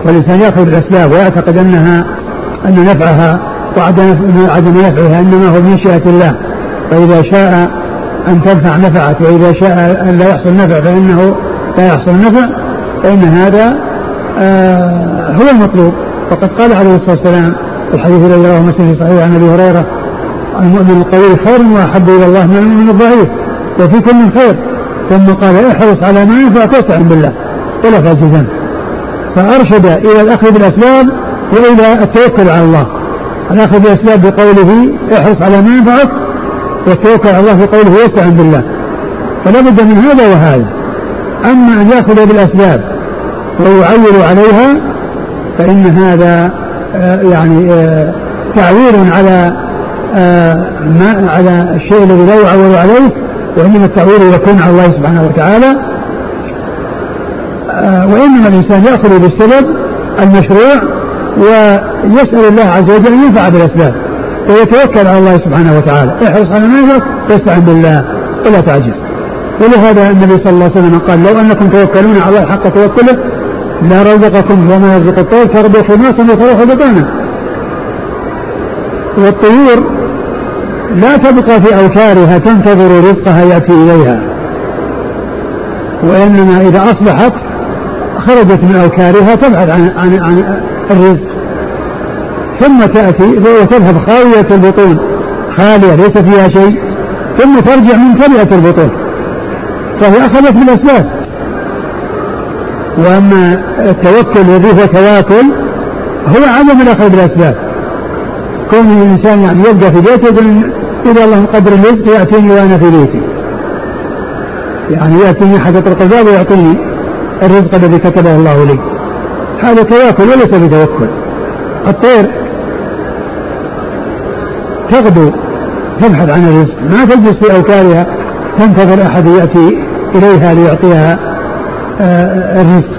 والإنسان يأخذ الأسباب ويعتقد أنها أن نفعها وعدم نفعها إنما هو بمشيئة الله، فإذا شاء أن تنفع نفعت وإذا شاء أن لا يحصل نفع فإنه لا يحصل نفع، فإن هذا هو المطلوب. فقد قال عليه الصلاة والسلام الحديث الذي رواه مسلم في صحيح عن أبي هريرة: المؤمن القوي خير وأحب إلى الله من المؤمن الضعيف وفي كل خير. ثم قال: احرص على ما ينفعك واستعن بالله ولا تعجزن. فأرشد إلى الأخذ بالأسباب وإلى التوكل على الله. الأخذ بالأسباب بقوله: احرص على ما ينفعك، والتوكل على الله بقوله: واستعن بالله. فلا بد من هذا وهذا. أما أن يأخذ بالأسباب ويعول عليها فإن هذا يعني تعويل على ما على الشيء الذي لا يعول عليه، وإنما التعويل يكون على الله سبحانه وتعالى. وإنما الإنسان يأخذ بالسبب المشروع ويسأل الله عز وجل أن ينفع بالأسباب ويتوكل على الله سبحانه وتعالى. احرص على ما ينفعك واستعن بالله ولا تعجز. ولهذا النبي صلى الله عليه وسلم قال: لو أنكم توكلون على الله حق توكله لا رزقكم وما يرزق الطير، تربو خماسا وتروح بطانا. والطيور لا تبقى في أوتارها تنتظر رزقها يأتي إليها، وإنما إذا أصبحت خرجت من أوتارها تبحث عن الرزق، ثم تأتي وتذهب خالية البطون، خالية ليس فيها شيء، ثم ترجع ممتلئة البطون. فهي أخذت بالأسباب. وأما التوكل والرضا تواكل هو عدم الأخذ بالأسباب، كون الإنسان يعني يبقى في بيته يقول إذا الله قدر الرزق يأتيني وأنا في بيتي، يعني يأتيني حتى أطرق الباب ويعطيني الرزق الذي كتبه الله لي. هذا تواكل وليس بتوكل. الطير تغدو تبحث عن الرزق، ما تجلس في أوكارها تنتظر أحد يأتي إليها ليعطيها الرزق،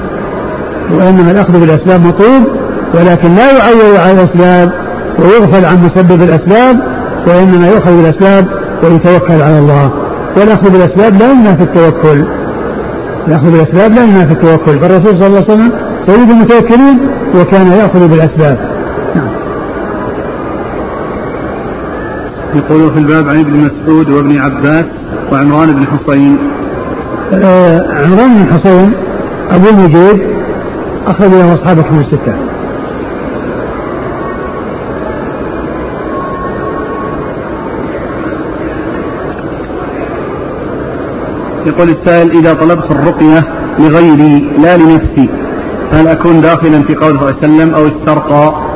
وإنما الأخذ بالأسباب مطلوب، ولكن لا يعول على الأسباب ويغفل عن مسبب الأسباب، وإنما يؤخذ بالأسباب ويتوكل على الله. والأخذ بالأسباب لا ينافي التوكل، الأخذ بالأسباب لا ينافي التوكل، فالرسول صلى الله عليه وسلم سيد المتوكلين وكان يأخذ بالأسباب. يقول في الباب عن ابن مسعود وابن عباس وعمران بن حصين. عمران بن حصين أبو المجيد أخذ له أصحاب الكتب الستة. يقول السائل: إذا طلبت الرقية لغيري لا لنفسي هل أكون داخلا في قوله صلى الله عليه وسلم أو استرقى؟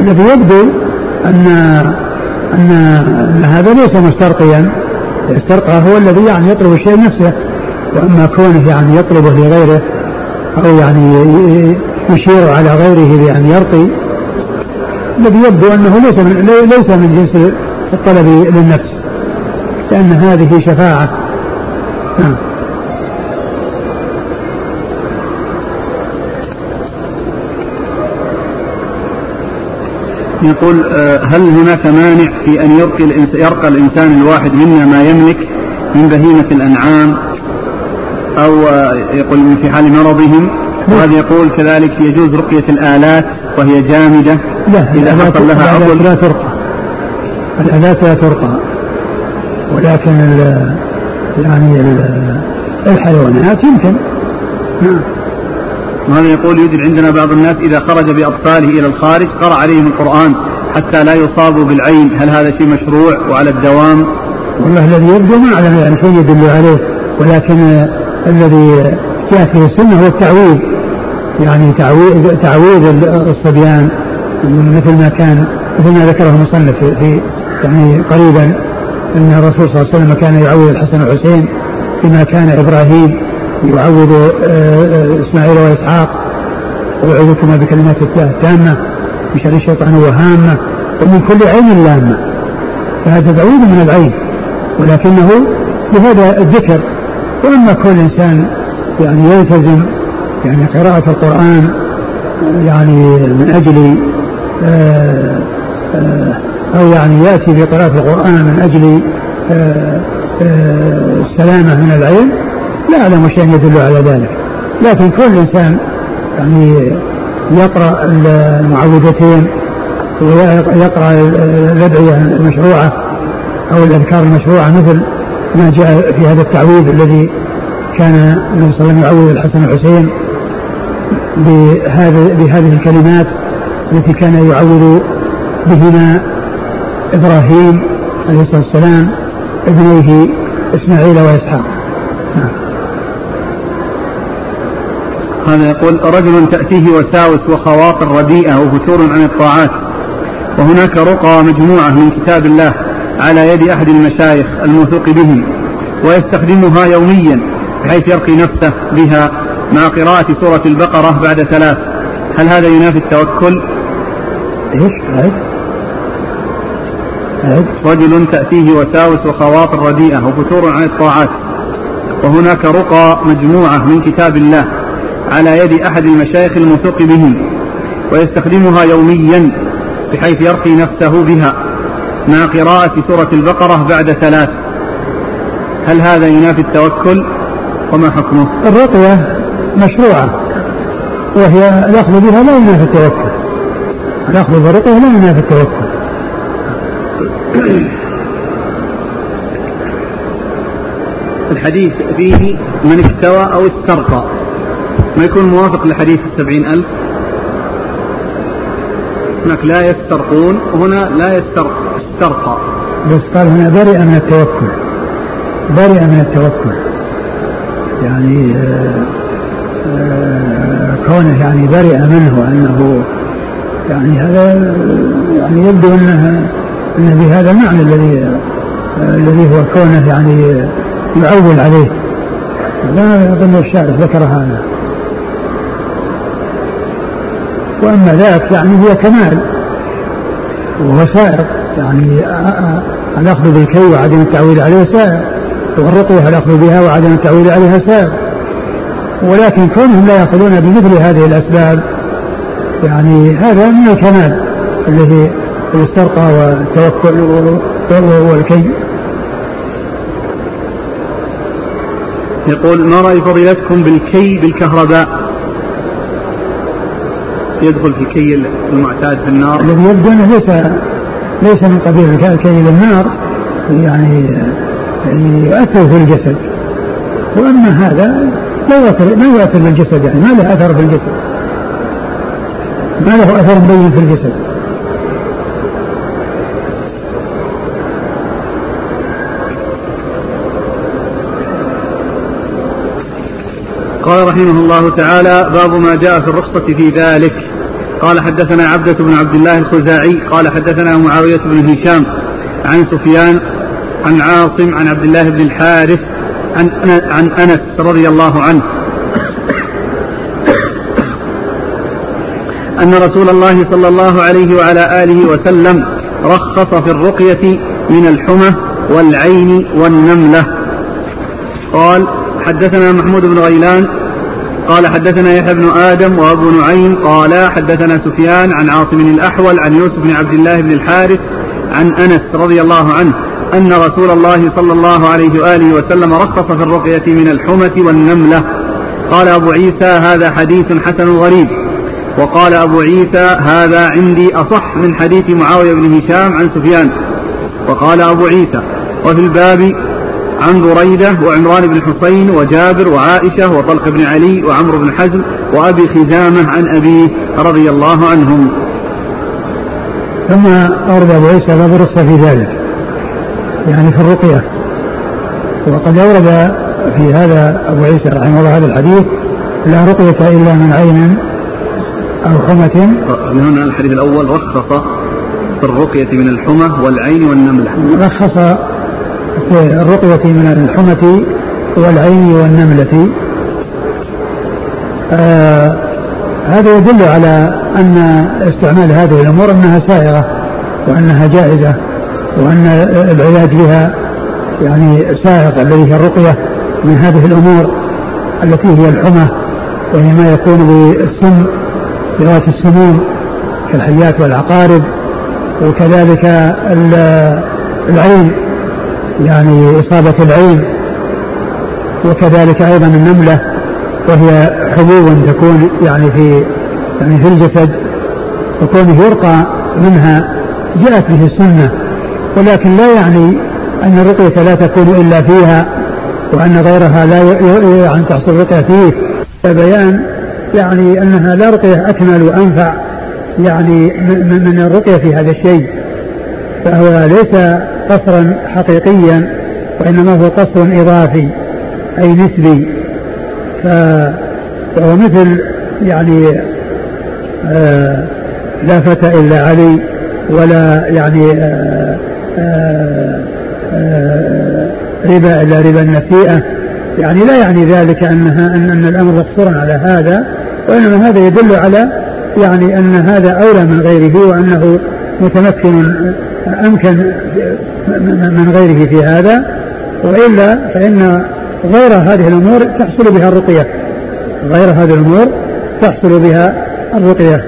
الذي يبدو أن هذا ليس مسترقيا. الاسترقى هو الذي يعني يطلب الشيء نفسه، وأما كونه يعني يطلبه لغيره أو يعني يشير على غيره بأن يرقي، الذي يبدو أنه ليس من جنس الطلب للنفس، لأن هذه شفاعة. يقول: هل هناك مانع في أن يرقى الإنسان الواحد منا ما يملك من بهيمة الأنعام، أو يقول من في حال مرضهم؟ وهذا يقول كذلك يجوز رقية الآلات وهي جامدة إذا حصل لها عضل. لا ترقى الآلات، لا ترقى، ولكن يعني الحيوانات يمكن. وهذا يقول: يوجد عندنا بعض الناس إذا خرج بأطفاله إلى الخارج قرأ عليهم القرآن حتى لا يصابوا بالعين، هل هذا شيء مشروع وعلى الدوام؟ والله الذي يبدو ما أعلم يعني شيء يدل عليه، ولكن الذي جاء في السنة هو التعويذ، يعني تعويذ الصبيان مثل ما ذكره المصنف في يعني قريبا، أن الرسول صلى الله عليه وسلم كان يعوذ الحسن والحسين كما كان إبراهيم يعوذ إسماعيل وإسحاق: ويعوذكما بكلمات الله التامة من شر الشيطان وهامة ومن كل عين لامة. فهذا تعويذ من العين، ولكنه بهذا الذكر. ولما كل إنسان يعني يلتزم يعني قراءة القرآن يعني من أجل أو يعني يأتي بقراءة القرآن من أجل السلامة من العين، لا أعلم شيء يدل على ذلك. لكن كل إنسان يعني يقرأ المعوذتين ويقرأ الأدعية المشروعة أو الأذكار المشروعة مثل ما جاء في هذا التعويذ الذي كان النبي صلى الله عليه وسلم يعوذ الحسن والحسين بهذه الكلمات التي كان يعوذ بهما إبراهيم عليه الصلاة والسلام ابنيه إسماعيل وإسحاق. هذا يقول: رجل تأتيه وساوس وخواطر رديئة وفتور عن الطاعات، وهناك رقى مجموعة من كتاب الله على يد أحد المشايخ الموثوق بهم، ويستخدمها يوميا بحيث يرقي نفسه بها مع قراءة سورة البقرة بعد 3، هل هذا ينافي التوكل؟ ايش؟ رجل تأتيه وساوس وخواطر رديئة وفتور عن الطاعات، وهناك رقى مجموعة من كتاب الله على يد أحد المشايخ الموثوق به، ويستخدمها يوميا بحيث يرقي نفسه بها مع قراءة سورة البقرة بعد 3، هل هذا ينافي التوكل وما حكمه؟ الرقية مشروعة، وهي الأخذ بها لا ينافي التوكل، الأخذ بالرقية لا ينافي التوكل. الحديث فيه من استوى أو استرقى ما يكون موافق لحديث 70,000، هناك لا يسترقون وهنا لا يسترقى، بس قال هنا برئ من التوكل، برئ من التوكل، يعني كونه يعني برئ منه أنه يعني هذا يعني يبدو أن بهذا المعنى الذي هو كونه يعني يعول عليه. لا أظن الشارع ذكر هذا. وأما ذاك يعني هو كمال وهو سائر، يعني الأخذ بالكي وعدم التعويل عليه سائر، والرقوة الأخذ بها وعدم التعويل عليها سائر، ولكن كونهم لا يأخذون بمثل هذه الأسباب يعني هذا من الكمال الذي الاسترقى والتوكل والكي. يقول: ما رأي فضيلتكم بالكي بالكهرباء؟ يدخل في الكي المعتاد في النار؟ الذي يبدو أنه ليس من قبيل الكي بالنار، يعني يؤثر في الجسد، وأما هذا ما يؤثر بالجسد، يعني ما له أثر بالجسد، ما له أثر مبين في الجسد. قال رحمه الله تعالى: باب ما جاء في الرخصة في ذلك. قال: حدثنا عبدة بن عبد الله الخزاعي قال: حدثنا معاوية بن هشام عن سفيان عن عاصم عن عبد الله بن الحارث عن أنس رضي الله عنه أن رسول الله صلى الله عليه وعلى آله وسلم رخص في الرقية من الحمى والعين والنملة. قال: حدثنا محمود بن غيلان قال: حدثنا يحيى بن آدم وأبو نعيم قال: حدثنا سفيان عن عاصم الأحول عن يوسف بن عبد الله بن الحارث عن أنس رضي الله عنه أن رسول الله صلى الله عليه وآله وسلم رخص في الرقية من الحمة والنملة. قال أبو عيسى: هذا حديث حسن غريب. وقال أبو عيسى: هذا عندي أصح من حديث معاوية بن هشام عن سفيان. وقال أبو عيسى: وفي الباب عن بريدة وعمران بن حصين وجابر وعائشة وطلق بن علي وعمرو بن حزم وأبي خزامة عن أبيه رضي الله عنهم. ثم أورد أبو عيسى باب الرخصة في ذلك، يعني في الرقية. وقد أورد في هذا أبو عيسى رحمه الله هذا الحديث: لا رقية إلا من عين أو حمة. من هنا الحديث الأول: رخص في الرقية من الحمة والعين والنملة. رخص الرقية من الحمة والعين والنملة. هذا يدل على أن استعمال هذه الأمور أنها سائغة وأنها جائزة، وأن العلاج بها يعني سائغ، الذي هي الرقية من هذه الأمور التي هي الحمى، وهي ما يكون بالسم ذوات السموم كالحيات والعقارب، وكذلك العين يعني إصابة العين، وكذلك أيضا النملة وهي حبوب تكون يعني في الجسد، وكونه يرقى منها جاءت به السنة، ولكن لا يعني أن الرقية لا تكون إلا فيها وأن غيرها لا يعني تحصل رقية فيه، فبيان يعني أنها لا رقية أكمل وأنفع يعني من الرقية في هذا الشيء، فهو ليس قصرا حقيقيا وإنما هو قصر إضافي أي نسبي، فهو مثل يعني لا فتى إلا علي، ولا يعني ربا إلا ربا النسيئة، يعني لا يعني ذلك أن الأمر مقصورا على هذا، وإنما هذا يدل على يعني أن هذا أولى من غيره، وأنه متمكن أمكن من غيره في هذا، وإلا فإن غير هذه الأمور تحصل بها الرقية، غير هذه الأمور تحصل بها الرقية.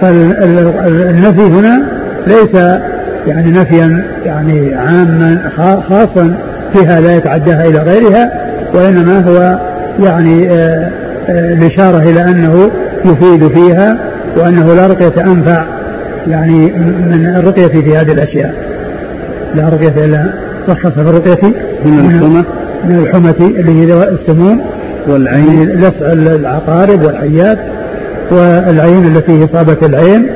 فالنفي هنا ليس يعني نفيا يعني عاما خاصا فيها لا يتعداها إلى غيرها، وإنما هو يعني الإشارة إلى أنه يفيد فيها، وأنه لا رقية أنفع يعني من الرقية في هذه الأشياء. لا رقية إلا رخص في الرقية من الحمة اللي هي دواء السموم والعين لسع العقارب والحيات، والعين التي هي إصابة العين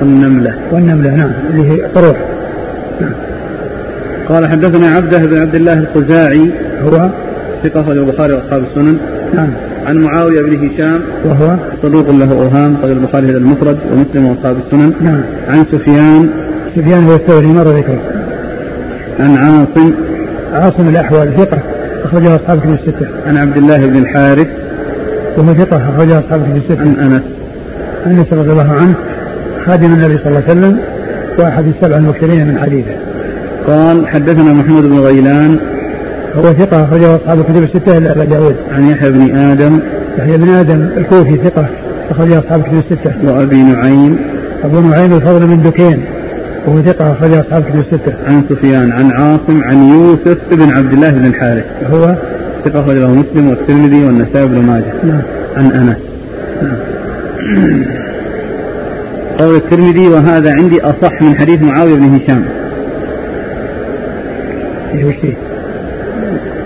والنملة نعم اللي هي طروح. قال: حدثنا عبده بن عبد الله الخزاعي هو ثقة البخاري وأصحاب السنن. نعم. عن معاوية بن هشام وهو صدوق له أوهام، قال البخاري هذا المفرد ومسلم وأصحاب السنن. نعم. عن سفيان هو الثوري مرة ذكره. عن عاصم الأحوال ثقة أخرجه أصحاب الكتب الستة. عن عبد الله بن الحارث وهو ثقة أخرجه أصحاب الكتب الستة. عن أنس رضي الله عنه خادم النبي صلى الله عليه وسلم وأحد السبع المكثرين من حديثه. قال حدثنا محمد بن غيلان وهو ثقة أخرجه أصحاب الكتب الستة إلا أبا داود. عن يحيى بن آدم الكوفي ثقة أخرجه أصحاب الكتب الستة. وأبي نعيم الفضل بن دكين وهو ثقة أخرجه أصحاب الكتب الستة. عن سفيان عن عاصم عن يوسف بن عبد الله بن الحارث هو ثقة أخرجه مسلم والترمذي والنسائي بن ماجه. نعم. عن أنس. قول الترمذي وهذا عندي أصح من حديث معاوية بن هشام. ايش شيء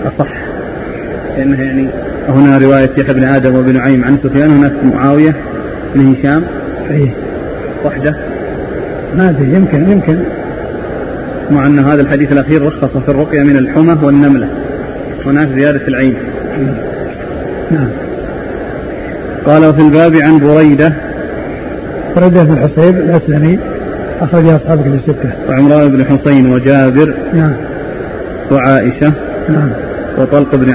أصح لأنه يعني هنا رواية يحيى بن آدم وابن عيم عن سفيان هناك معاوية بن هشام. أيه وحدة ما أدري يمكن مع أن هذا الحديث الأخير رخص في الرقية من الحمى والنملة هناك زيادة العين. نعم. قال وفي الباب عن بريدة بن حصيب الأسلمي أخرجها أصحابك بالستة. وعمران بن حصين وجابر. نعم. وعائشة. نعم. وطلق بن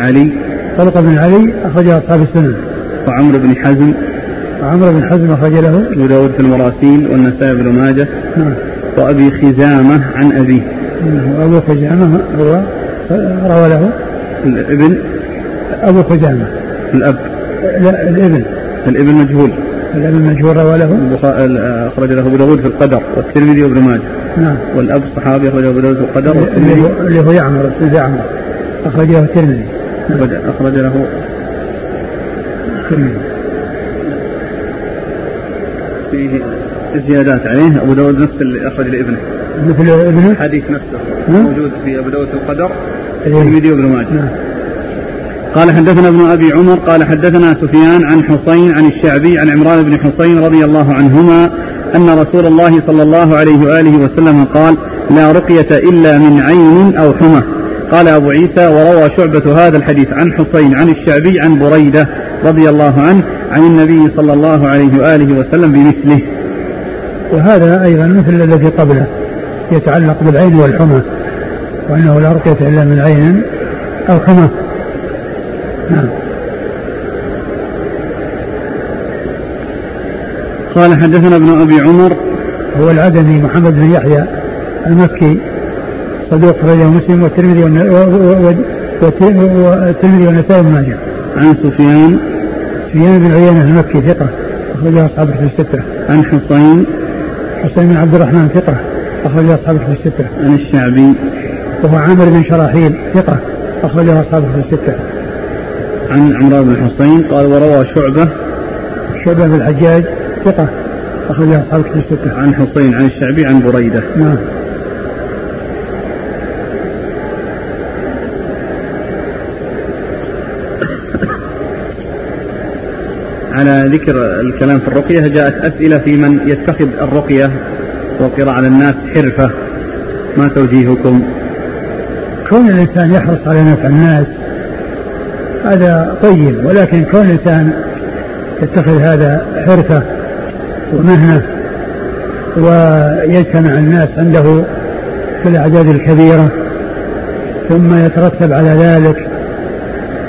علي أخرجها أصحاب السنة. وعمرو بن حزم أخرج له أبو داود في المراسيل والنسائي بن ماجه. نعم. وأبي خزامة عن أبيه. أبو خزامة هو روى له الابن أبو خزامة الأب لا الابن مجهول. المجهور روى له أخرج له أبو داود في القدر والترمذي وابن ماجه. نعم. والأب الصحابي أخرج أبو داود في القدر والترمذي اللي هو يعمر أخرج له الترمذي. أخرج له الترمذي فيه زيادات عليه أبو داود نفس اللي أخرج لابنه مثل ابنه حديث نفسه موجود في أبو داود في القدر والترمذي وابن ماجه. نعم. قال حدثنا ابن أبي عمر قال حدثنا سفيان عن حصين عن الشعبي عن عمران بن حصين رضي الله عنهما أن رسول الله صلى الله عليه وآله وسلم قال لا رقية إلا من عين أو حمى. قال أبو عيسى وروى شعبة هذا الحديث عن حصين عن الشعبي عن بريدة رضي الله عنه عن النبي صلى الله عليه وآله وسلم بمثله. وهذا أيضا مثل الذي قبله يتعلق بالعين والحمى وأنه لا رقية إلا من عين أو حمى. نعم. قال حدثنا ابن أبي عمر هو العدني محمد بن يحيى المكي صدوق رجل مسلم والترمذي والنسائي بن ماجه. عن سفيان بن عيينة المكي ثقة أخرجه أصحاب الكتب الستة. عن حصين بن عبد الرحمن ثقة أخرجه أصحاب الكتب الستة. عن الشعبي وهو عامر بن شراحيل ثقة أخرجه أصحاب الكتب الستة. عن عمران بن حصين قال وروى شعبة بن الحجاج ثقة أخرجه أصحاب الكتب الستة. عن حصين عن الشعبي عن بريدة. نعم. على ذكر الكلام في الرقية جاءت أسئلة في من يتخذ الرقية والقراءة على الناس حرفة ما توجيهكم؟ كون الإنسان يحرص على نفع الناس هذا طيب، ولكن كون الإنسان يتخذ هذا حرفة ومهنة ويجتمع الناس عنده في الأعداد الكبيرة ثم يترتب على ذلك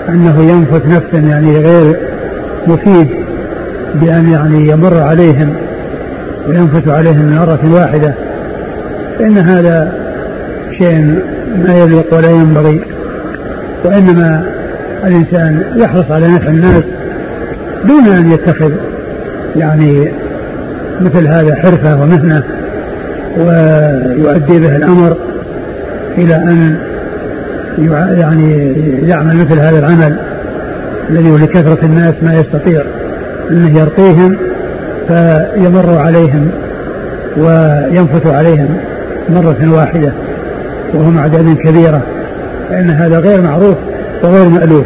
أنه ينفث نفسا يعني غير مفيد بأن يعني يمر عليهم وينفث عليهم مرة واحدة، فإن هذا شيء ما يليق ولا ينبغي، وإنما الإنسان يحرص على نفع الناس دون أن يتخذ يعني مثل هذا حرفة ومهنة ويؤدي به الأمر إلى أن يعني يعمل مثل هذا العمل الذي ولكثرة الناس ما يستطيع أنه يرقيهم فيمر عليهم وينفث عليهم مرة واحدة وهم أعداد كبيرة، لأن هذا غير معروف وغير مألوف.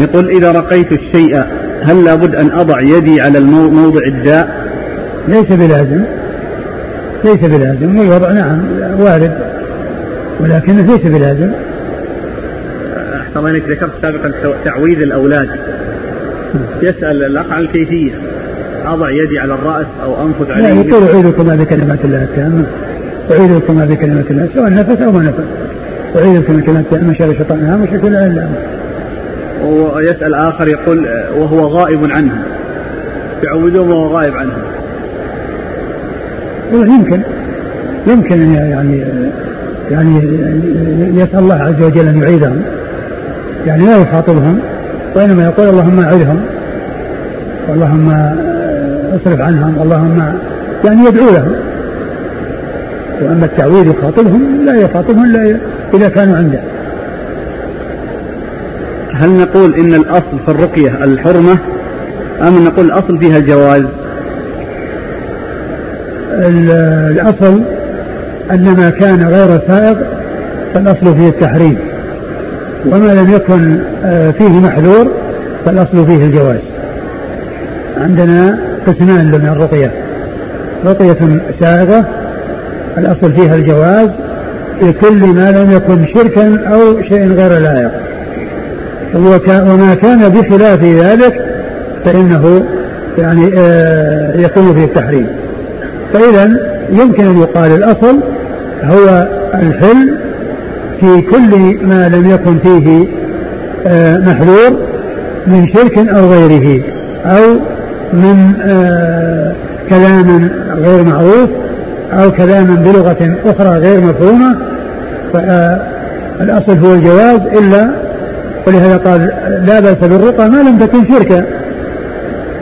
يقول إذا رقيت الشيء هل لابد أن أضع يدي على موضع الداء؟ ليس بلازم والوضع نعم وارد ولكن ليس بلازم. كما أنك ذكرت سابقا تعويذ الأولاد. يسأل الأخ عن الكيفية، أضع يدي على الرأس أو أنفذ عليه؟ لا، يقول أعيذكما بكلمات الله التامة، أعيذكما بكلمات الله سواء نفث أو ما نفث، أعيذكما بكلمات الله من شر شيطانها ومن شر الأنام. ويسأل آخر يقول وهو غائب عنها، تعوذهم وهو غائب عنها. يمكن أن يعني يسأل الله عز وجل أن يعيدهم، يعني لا يخاطبهم وإنما يقول اللهم أعدهم، اللهم أصرف عنهم، اللهم يعني يدعو لهم. وأما التعويذ يخاطبهم، لا يخاطبهم إلا إذا كانوا عنده. هل نقول إن الأصل في الرقية الحرمة أم نقول الأصل فيها الجواز؟ الأصل أن ما كان غير سائغ فالأصل فيه التحريم، وما لم يكن فيه محذور فالأصل فيه الجواز. عندنا قسمان من الرقية: رقية سائغة الأصل فيها الجواز لكل ما لم يكن شركا أو شيء غير لائق، وما كان بخلاف ذلك فإنه يعني يكون فيه التحريم. فإذا يمكن أن يقال الأصل هو الحل في كل ما لم يكن فيه محذور من شرك أو غيره، أو من كلام غير معروف، أو كلام بلغة أخرى غير مفهومة، فالأصل هو الجواز. إلا ولهذا قال لا بأس بالرقى ما لم تكن شركا،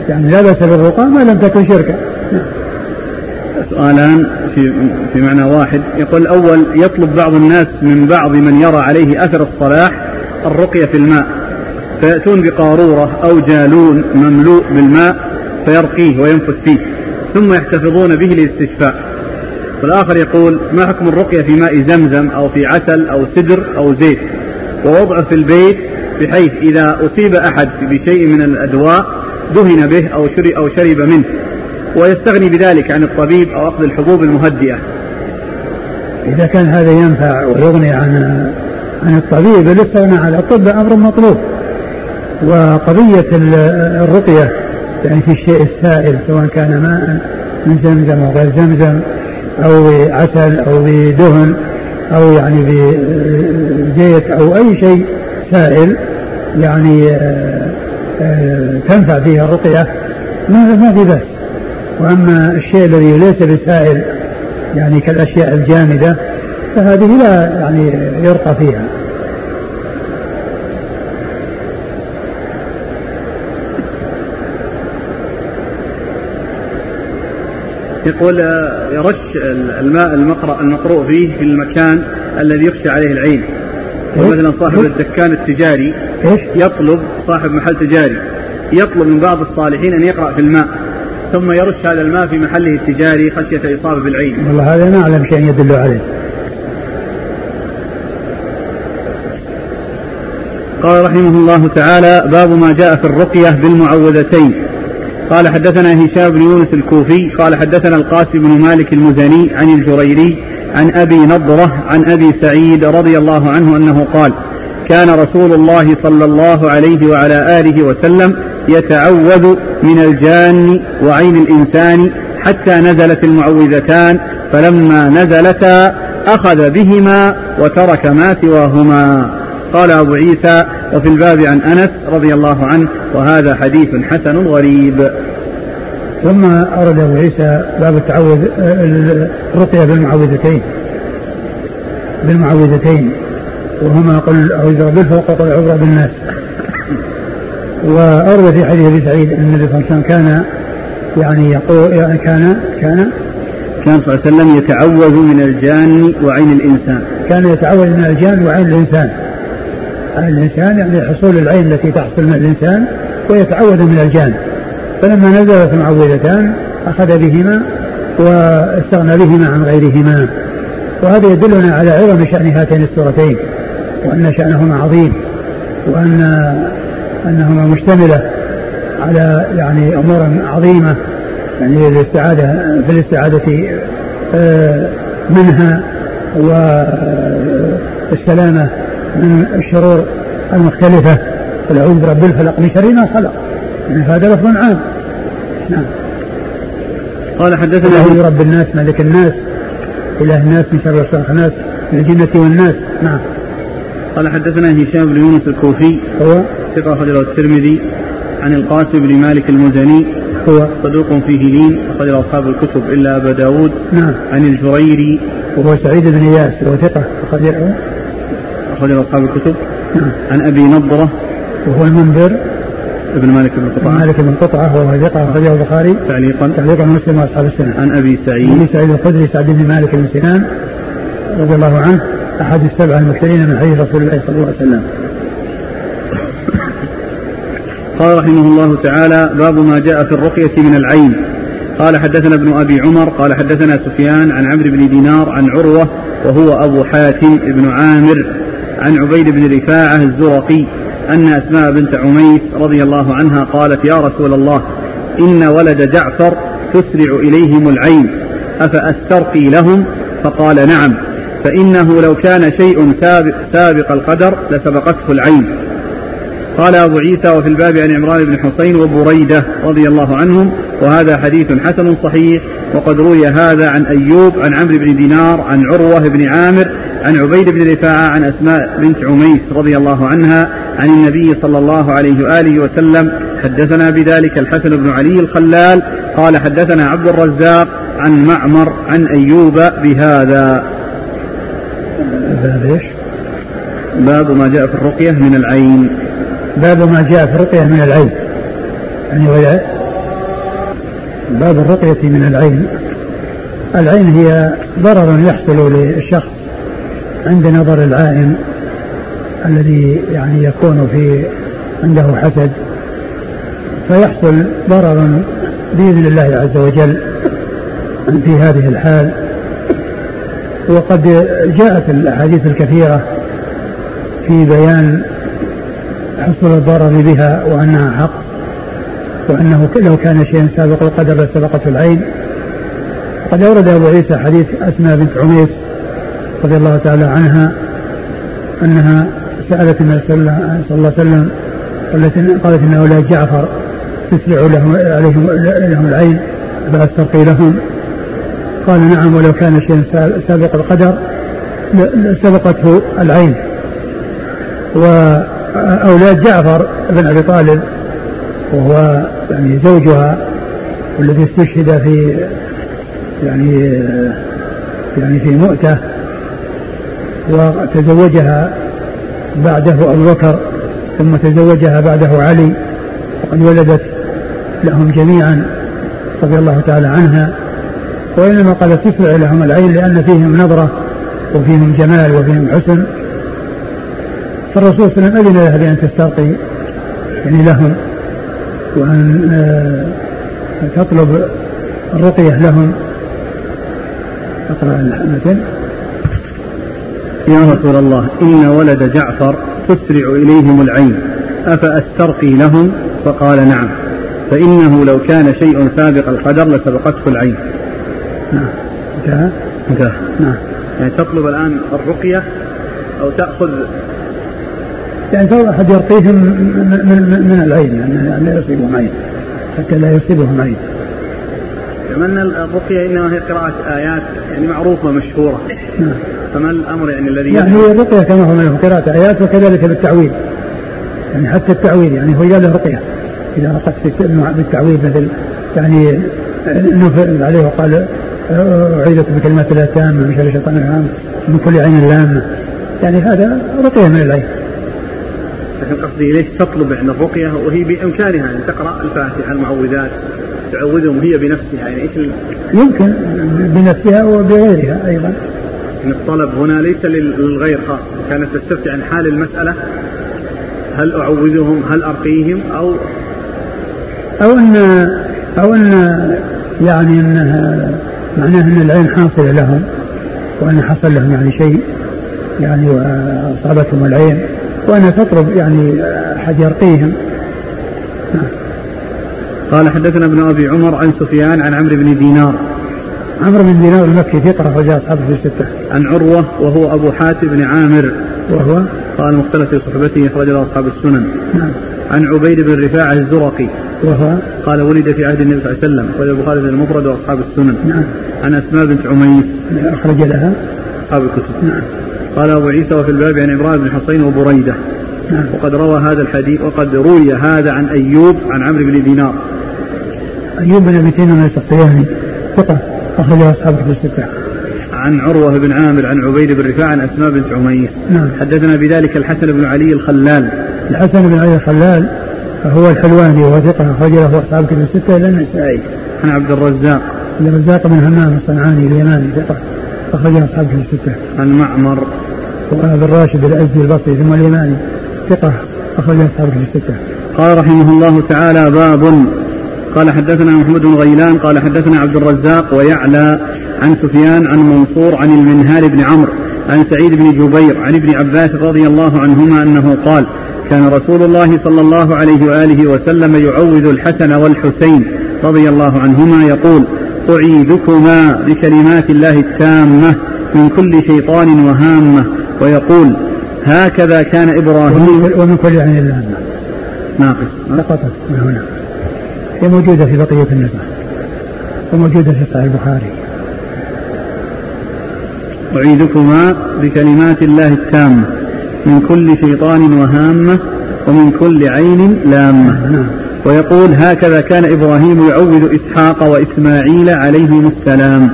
يعني لا بأس بالرقى ما لم تكن شركا. سؤالان في معنى واحد. يقول الأول: يطلب بعض الناس من بعض من يرى عليه أثر الصلاح الرقية في الماء، فيأتون بقارورة أو جالون مملوء بالماء فيرقيه وينفث فيه ثم يحتفظون به للاستشفاء. والآخر يقول: ما حكم الرقية في ماء زمزم أو في عسل أو سدر أو زيت، ووضعه في البيت بحيث إذا أصيب أحد بشيء من الأدواء دهن به أو شرب منه، ويستغني بذلك عن الطبيب أو أخذ الحبوب المهدئة؟ إذا كان هذا ينفع ويغني عن الطبيب، الاستغناء عن الطب أمر مطلوب. وقضية الرقية يعني في الشيء السائل، سواء كان ماء من زمزم أو غير زمزم أو عسل أو بدهن أو يعني بزيت أو أي شيء سائل، يعني تنفع فيها الرقية، ما في بأس. وأما الشيء الذي ليس بسائل يعني كالأشياء الجامدة فهذه لا يعني يرقى فيها. يقول: يرش الماء المقروء فيه في المكان الذي يخشى عليه العين، مثلا صاحب الدكان التجاري يطلب، صاحب محل تجاري يطلب من بعض الصالحين أن يقرأ في الماء ثم يرش هذا الماء في محله التجاري خشية إصابة بالعين. والله هذا ما أعلم شيء يدل عليه. قال رحمه الله تعالى: باب ما جاء في الرقية بالمعوذتين. قال: حدثنا هشام بن يونس الكوفي قال: حدثنا القاسم بن مالك المزني عن الجريري عن أبي نضرة عن أبي سعيد رضي الله عنه أنه قال: كان رسول الله صلى الله عليه وعلى آله وسلم يتعوذ من الجان وعين الإنسان حتى نزلت المعوذتان، فلما نزلتا أخذ بهما وترك ما سواهما. قال أبو عيسى: وفي الباب عن أنس رضي الله عنه، وهذا حديث حسن غريب. ثم أرد أبو عيسى باب التعوذ الرقية بالمعوذتين وهما قل أعوذ بالفلق وقل أعوذ بالناس. وأرد في حديث أبي سعيد أن النبي صلى الله عليه وسلم كان يعني يقول يعني كان صلى الله عليه وسلم يتعوذ من الجان وعين الإنسان، كان يتعوذ من الجان وعين الإنسان. الإنسان يعني حصول العين التي تحصل من الإنسان، ويتعوذ من الجان. فلما نزلت معوذتان أخذ بهما واستغنى بهما عن غيرهما. وهذا يدلنا على عظم شأن هاتين السورتين، وأن شأنهما عظيم، وأن أنهما مشتملة على يعني أمور عظيمة، يعني في الاستعادة منها والسلامة من الشرور المختلفة قل أعوذ برب الفلق من شر ما خلق. هذا لفظ عام. نعم. قال حدثنا هو رب الناس ملك الناس إله الناس من شر وسخ الناس من الجنة والناس. نعم. قال حدثنا هشام بن يونس الكوفي هو ثقة أخرجه الترمذي عن القاسم بن مالك المزني هو صدوق فيه لين أخرجه أصحاب الكتب إلا أبا داود. نعم. عن الجريري وهو سعيد بن إياس وهو ثقة أخرجه أصحاب الكتب. نعم. عن أبي نضرة وهو المنذر ابن مالك بن قطعة وهو ثقة أخرجه البخاري تعليقا مسلم وأصحاب السنة. عن أبي سعيد الخدري سعد بن مالك بن سنان رضي الله عنه أحد السبعة المكثرين من حديث رسول الله صلى الله عليه وسلم. قال رحمه الله تعالى باب ما جاء في الرقية من العين. قال حدثنا ابن أبي عمر قال حدثنا سفيان عن عمرو بن دينار عن عروة وهو أبو حاتم بن عامر عن عبيد بن رفاعة الزرقي أن أسماء بنت عميس رضي الله عنها قالت يا رسول الله إن ولد جعفر تسرع إليهم العين أفأسترقي لهم؟ فقال نعم، فإنه لو كان شيء سابق القدر لسبقته العين. قال أبو عيسى وفي الباب عن عمران بن حصين وبريدة رضي الله عنهم وهذا حديث حسن صحيح. وقد روي هذا عن أيوب عن عمرو بن دينار عن عروة بن عامر عن عبيد بن رفاعة عن أسماء بنت عميس رضي الله عنها عن النبي صلى الله عليه وآله وسلم. حدثنا بذلك الحسن بن علي الخلال قال حدثنا عبد الرزاق عن معمر عن أيوب بهذا. باب ما جاء في الرقية من العين. باب ما جاء في الرقية من العين يعني باب الرقية من العين. العين هي ضرر يحصل للشخص عند نظر العائن الذي يعني يكون في عنده حسد فيحصل ضرر بإذن الله عز وجل في هذه الحال. وقد جاءت الأحاديث الكثيرة في بيان حصول الضرر بها وأنها حق وأنه لو كان شيء سابق القدر لسبقته العين. قد أورد أبو عيسى حديث أسماء بنت عميس رضي الله تعالى عنها أنها سألت النبي صلى الله عليه وسلم قالت إن أولاد جعفر تسرع لهم العين فأسترقي لهم؟ قال نعم، ولو كان شيء سابق القدر سبقته العين. وأولاد جعفر بن أبي طالب وهو يعني زوجها والذي استشهد في يعني في مؤتة وتزوجها بعده أبو بكر ثم تزوجها بعده علي وقد ولدت لهم جميعا رضي الله تعالى عنها. وإنما قد تسرع لهم العين لأن فيهم نظرة وفيهم جمال وفيهم حسن، فالرسول صلى الله عليه وسلم أذن لها بأن تسترقي يعني لهم وأن تطلب الرقية لهم. أقرأ المتن. يا رسول الله إن ولد جعفر تسرع إليهم العين أفأسترقي لهم؟ فقال نعم، فإنه لو كان شيء سابق القدر لسبقته العين. نعم. نعم. يعني تطلب الآن الرقية أو تأخذ يعني ترى أحد يرقيهم من العين يعني لا يصيبهم عين حتى لا يصيبهم عين. من الرقية إنما هي قراءة آيات يعني معروفة مشهورة. نعم. فما الأمر يعني الذي يعني هي الرقية كما هو منه قراءة آيات وكذلك بالتعويذ يعني حتى التعويذ يعني هو إذا رقية إذا رقت بالتعويذ مثل يعني نفذ عليه وقال أعيذك بكلمات لا تامة من شر الشيطان العام من كل عين لامة يعني هذا رقية من العين. لكن قصدي ليش تطلب عن الرقية وهي بإمكانها أن تقرأ الفاتحة المعوذات تعوذهم هي بنفسها يعني يمكن بنفسها وبغيرها أيضا. الطلب هنا ليس للغير خاص، كانت تستفتي عن حال المسألة هل أعوذهم هل أرقيهم أو أن يعني أنها معناه أن العين حاصلة لهم وأن حصل لهم يعني شيء يعني وأصابتهم العين وأنا تطلب يعني أحد يرقيهم. قال حدثنا ابن أبي عمر عن سفيان عن عمرو بن دينار المكي ثقة أخرجه أصحابه في الستة عن عروة وهو أبو حاتم بن عامر وهو قال مختلف في صحبته أخرج له أصحاب السنن. عن عبيد بن رفاعة الزرقي قال ولد في عهد النبي صلى الله عليه وسلم وله البخاري في المفرد وأصحاب السنن. عن أسماء بنت عميس أخرج لها أصحاب الكتب. قال أبو عيسى وفي الباب عن إبراهيم بن حصين وبريدة. وقد روى هذا الحديث وقد روي هذا عن أيوب عن عمرو بن دينار. أيوب بن أبي سينا السختياني ثقة أخرجه أصحاب الستة. عن عروة بن عامر عن عبيد بن رفاعة عن أسماء بنت عميس. حدثنا بذلك الحسن بن علي الخلال. الحسن بن علي الخلال هو الحلواني وهو ثقة أخرجه أصحاب الستة إلا النسائي. عن عبد الرزاق. الرزاق بن همام الصنعاني اليماني ثقة أخرجه أصحاب الستة. عن معمر وأبي الراشد الأزدي البصري ثم اليماني ثقة أخرجه أصحاب الستة. قال رحمه الله تعالى باب. قال حدثنا محمد بن غيلان قال حدثنا عبد الرزاق ويعلى عن سفيان عن منصور عن المنهال بن عمرو عن سعيد بن جبير عن ابن عباس رضي الله عنهما أنه قال كان رسول الله صلى الله عليه وآله وسلم يعوذ الحسن والحسين رضي الله عنهما يقول أعيذكما بكلمات الله التامة من كل شيطان وهامة ويقول هكذا كان إبراهيم ومن كل عين لامة. ناقص لقطت من هنا موجودة في بقية النسخ وموجودة في صحيح البخاري. أعيذكما بكلمات الله التامة من كل شيطان وهامة ومن كل عين لامة ويقول هكذا كان إبراهيم يعوذ إسحاق وإسماعيل عليهم السلام.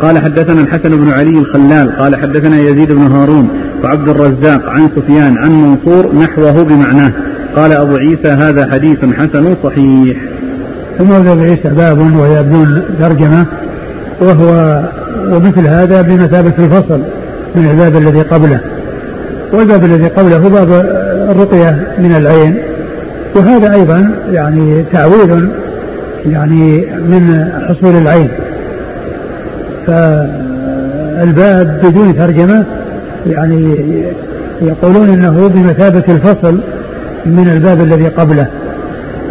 قال حدثنا الحسن بن علي الخلال قال حدثنا يزيد بن هارون وعبد الرزاق عن سفيان عن منصور نحوه بمعناه. قال أبو عيسى هذا حديث حسن صحيح. ثم أبو عيسى باب ويبنون ترجمة وهو ومثل هذا بمثابة الفصل من الباب الذي قبله. والباب الذي قبله هو باب الرقية من العين وهذا أيضا يعني تعويل يعني من حصول العين. فالباب بدون ترجمة يعني يقولون إنه بمثابة الفصل من الباب الذي قبله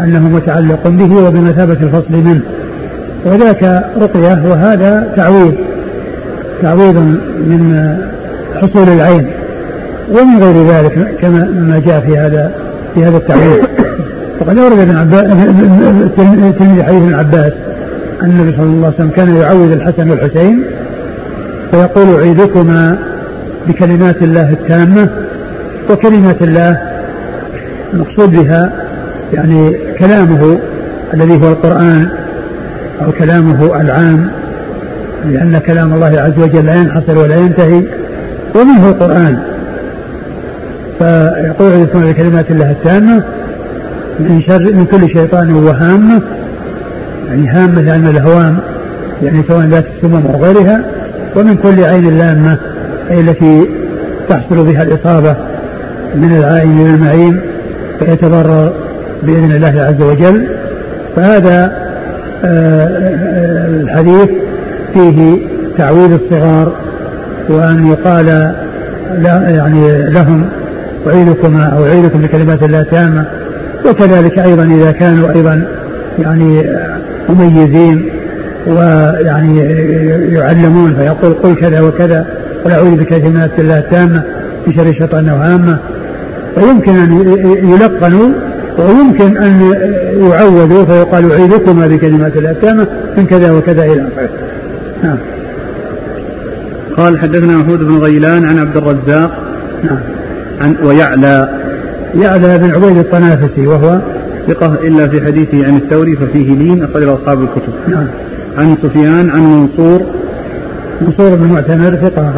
أنه متعلق به وبمثابة الفصل منه وذاك رقية وهذا تعويض من حصول العين ومن غير ذلك كما ما جاء في هذا التعويض. فقد أورد الترمذي حديث ابن عباس أن النبي صلى الله عليه وسلم كان يعوذ الحسن والحسين فيقول أعيذكما بكلمات الله التامة. وكلمات الله المقصود بها يعني كلامه الذي هو القرآن أو كلامه العام لأن كلام الله عز وجل لا ينحصر ولا ينتهي ومنه القرآن. فيقول أعوذ بكلمات الله التامة من كل شيطان وهامة يعني هامة لأن الهوام يعني سواء ذات السمم أو غيرها ومن كل عين لامة أي التي تحصل بها الإصابة من العائن إلى المعين فيتضرر بإذن الله عز وجل. فهذا الحديث فيه تعويذ الصغار وأن يقال يعني لهم أعيذكما أو أعيذكم بكلمات الله التامة. وكذلك أيضا إذا كانوا أيضا يعني مميزين ويعني يعلمون فيقول قل كذا وكذا قل أعوذ بكلمات الله التامة من شر الشيطان وهامة ويمكن أن يلقنوا ويمكن أن يعوذوا فيقال أعيذكما بكلمات الله التامة من كذا وكذا إلى آخره. نعم. قال حدثنا محمود بن غيلان عن عبد الرزاق. نعم. عن ويعلى بن عبيد الطنافسي وهو ثقة إلا في حديثه عن الثوري ففيه لين أخرجه أصحاب الكتب. نعم. عن سفيان عن منصور بن معتمر ثقة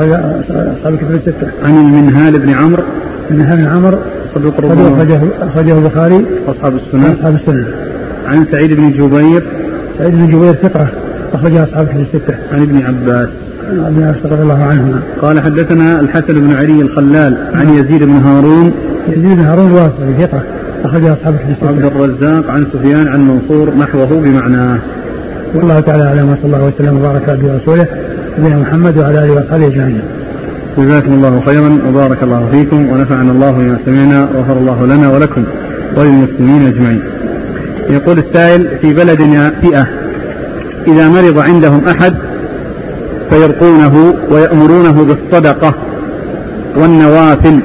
أصحاب الكتب الستة. عن المنهال بن عمرو. المنهال بن عمرو صدوق أخرجه البخاري وأصحاب السنة. عن سعيد بن جبير ثقة أخرجه أصحاب الكتب الستة. عن ابن عباس رضي الله عنهما. قال حدثنا الحسن بن علي الخلال عن يزيد بن هارون الواسطي ثقة أخرجه أصحاب الكتب الستة. عبد الرزاق عن سفيان عن منصور نحوه بمعناه. والله تعالى أعلم وصلى الله وسلم وبارك على رسوله نبينا محمد وعلى آله وصحبه أجمعين. جزاكم الله خيرا وبارك الله فيكم ونفعنا الله بما سمعنا وغفر الله لنا ولكم وللمسلمين اجمعين. يقول السائل في بلدنا فئة إذا مرض عندهم أحد فيرقونه ويأمرونه بالصدقة والنوافل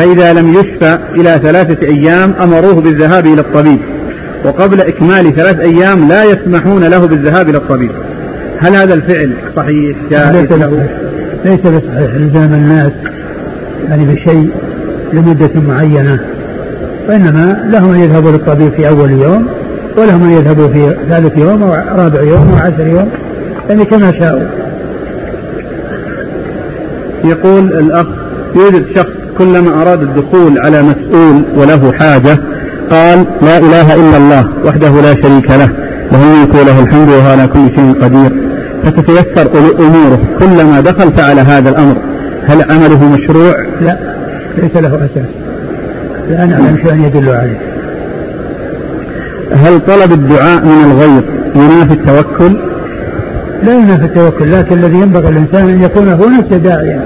فإذا لم يشفى إلى 3 أيام أمروه بالذهاب إلى الطبيب، وقبل إكمال 3 أيام لا يسمحون له بالذهاب إلى الطبيب. هل هذا الفعل صحيح؟ ليس بصحيح الزام الناس يعني بشيء لمدة معينة، وإنما لهم أن يذهبوا للطبيب في أول يوم، ولهم أن يذهبوا في ثالث يوم أو رابع يوم أو 10 يوم، يعني كما شاءوا. يقول الأخ: يوجد شخص كلما أراد الدخول على مسؤول وله حاجة قال لا إله إلا الله وحده لا شريك له، وهو يقول له الحمد وهو على كل شيء قدير، فتتيسر أموره كلما دخل فعل هذا الأمر، هل عمله مشروع؟ لا، ليس له أساس، لا نعلم شيئا يدل عليه. هل طلب الدعاء من الغير ينافي التوكل؟ لا ينافي التوكل، لكن الذي ينبغي الإنسان أن يكون هو نفسه داعيا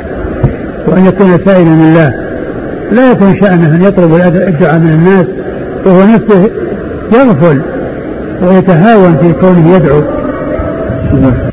وأن يكون سائلا لله، لا يكون شأنه أن يطلب الدعاء من الناس وهو نفسه يغفل ويتهاون في كونه يدعو.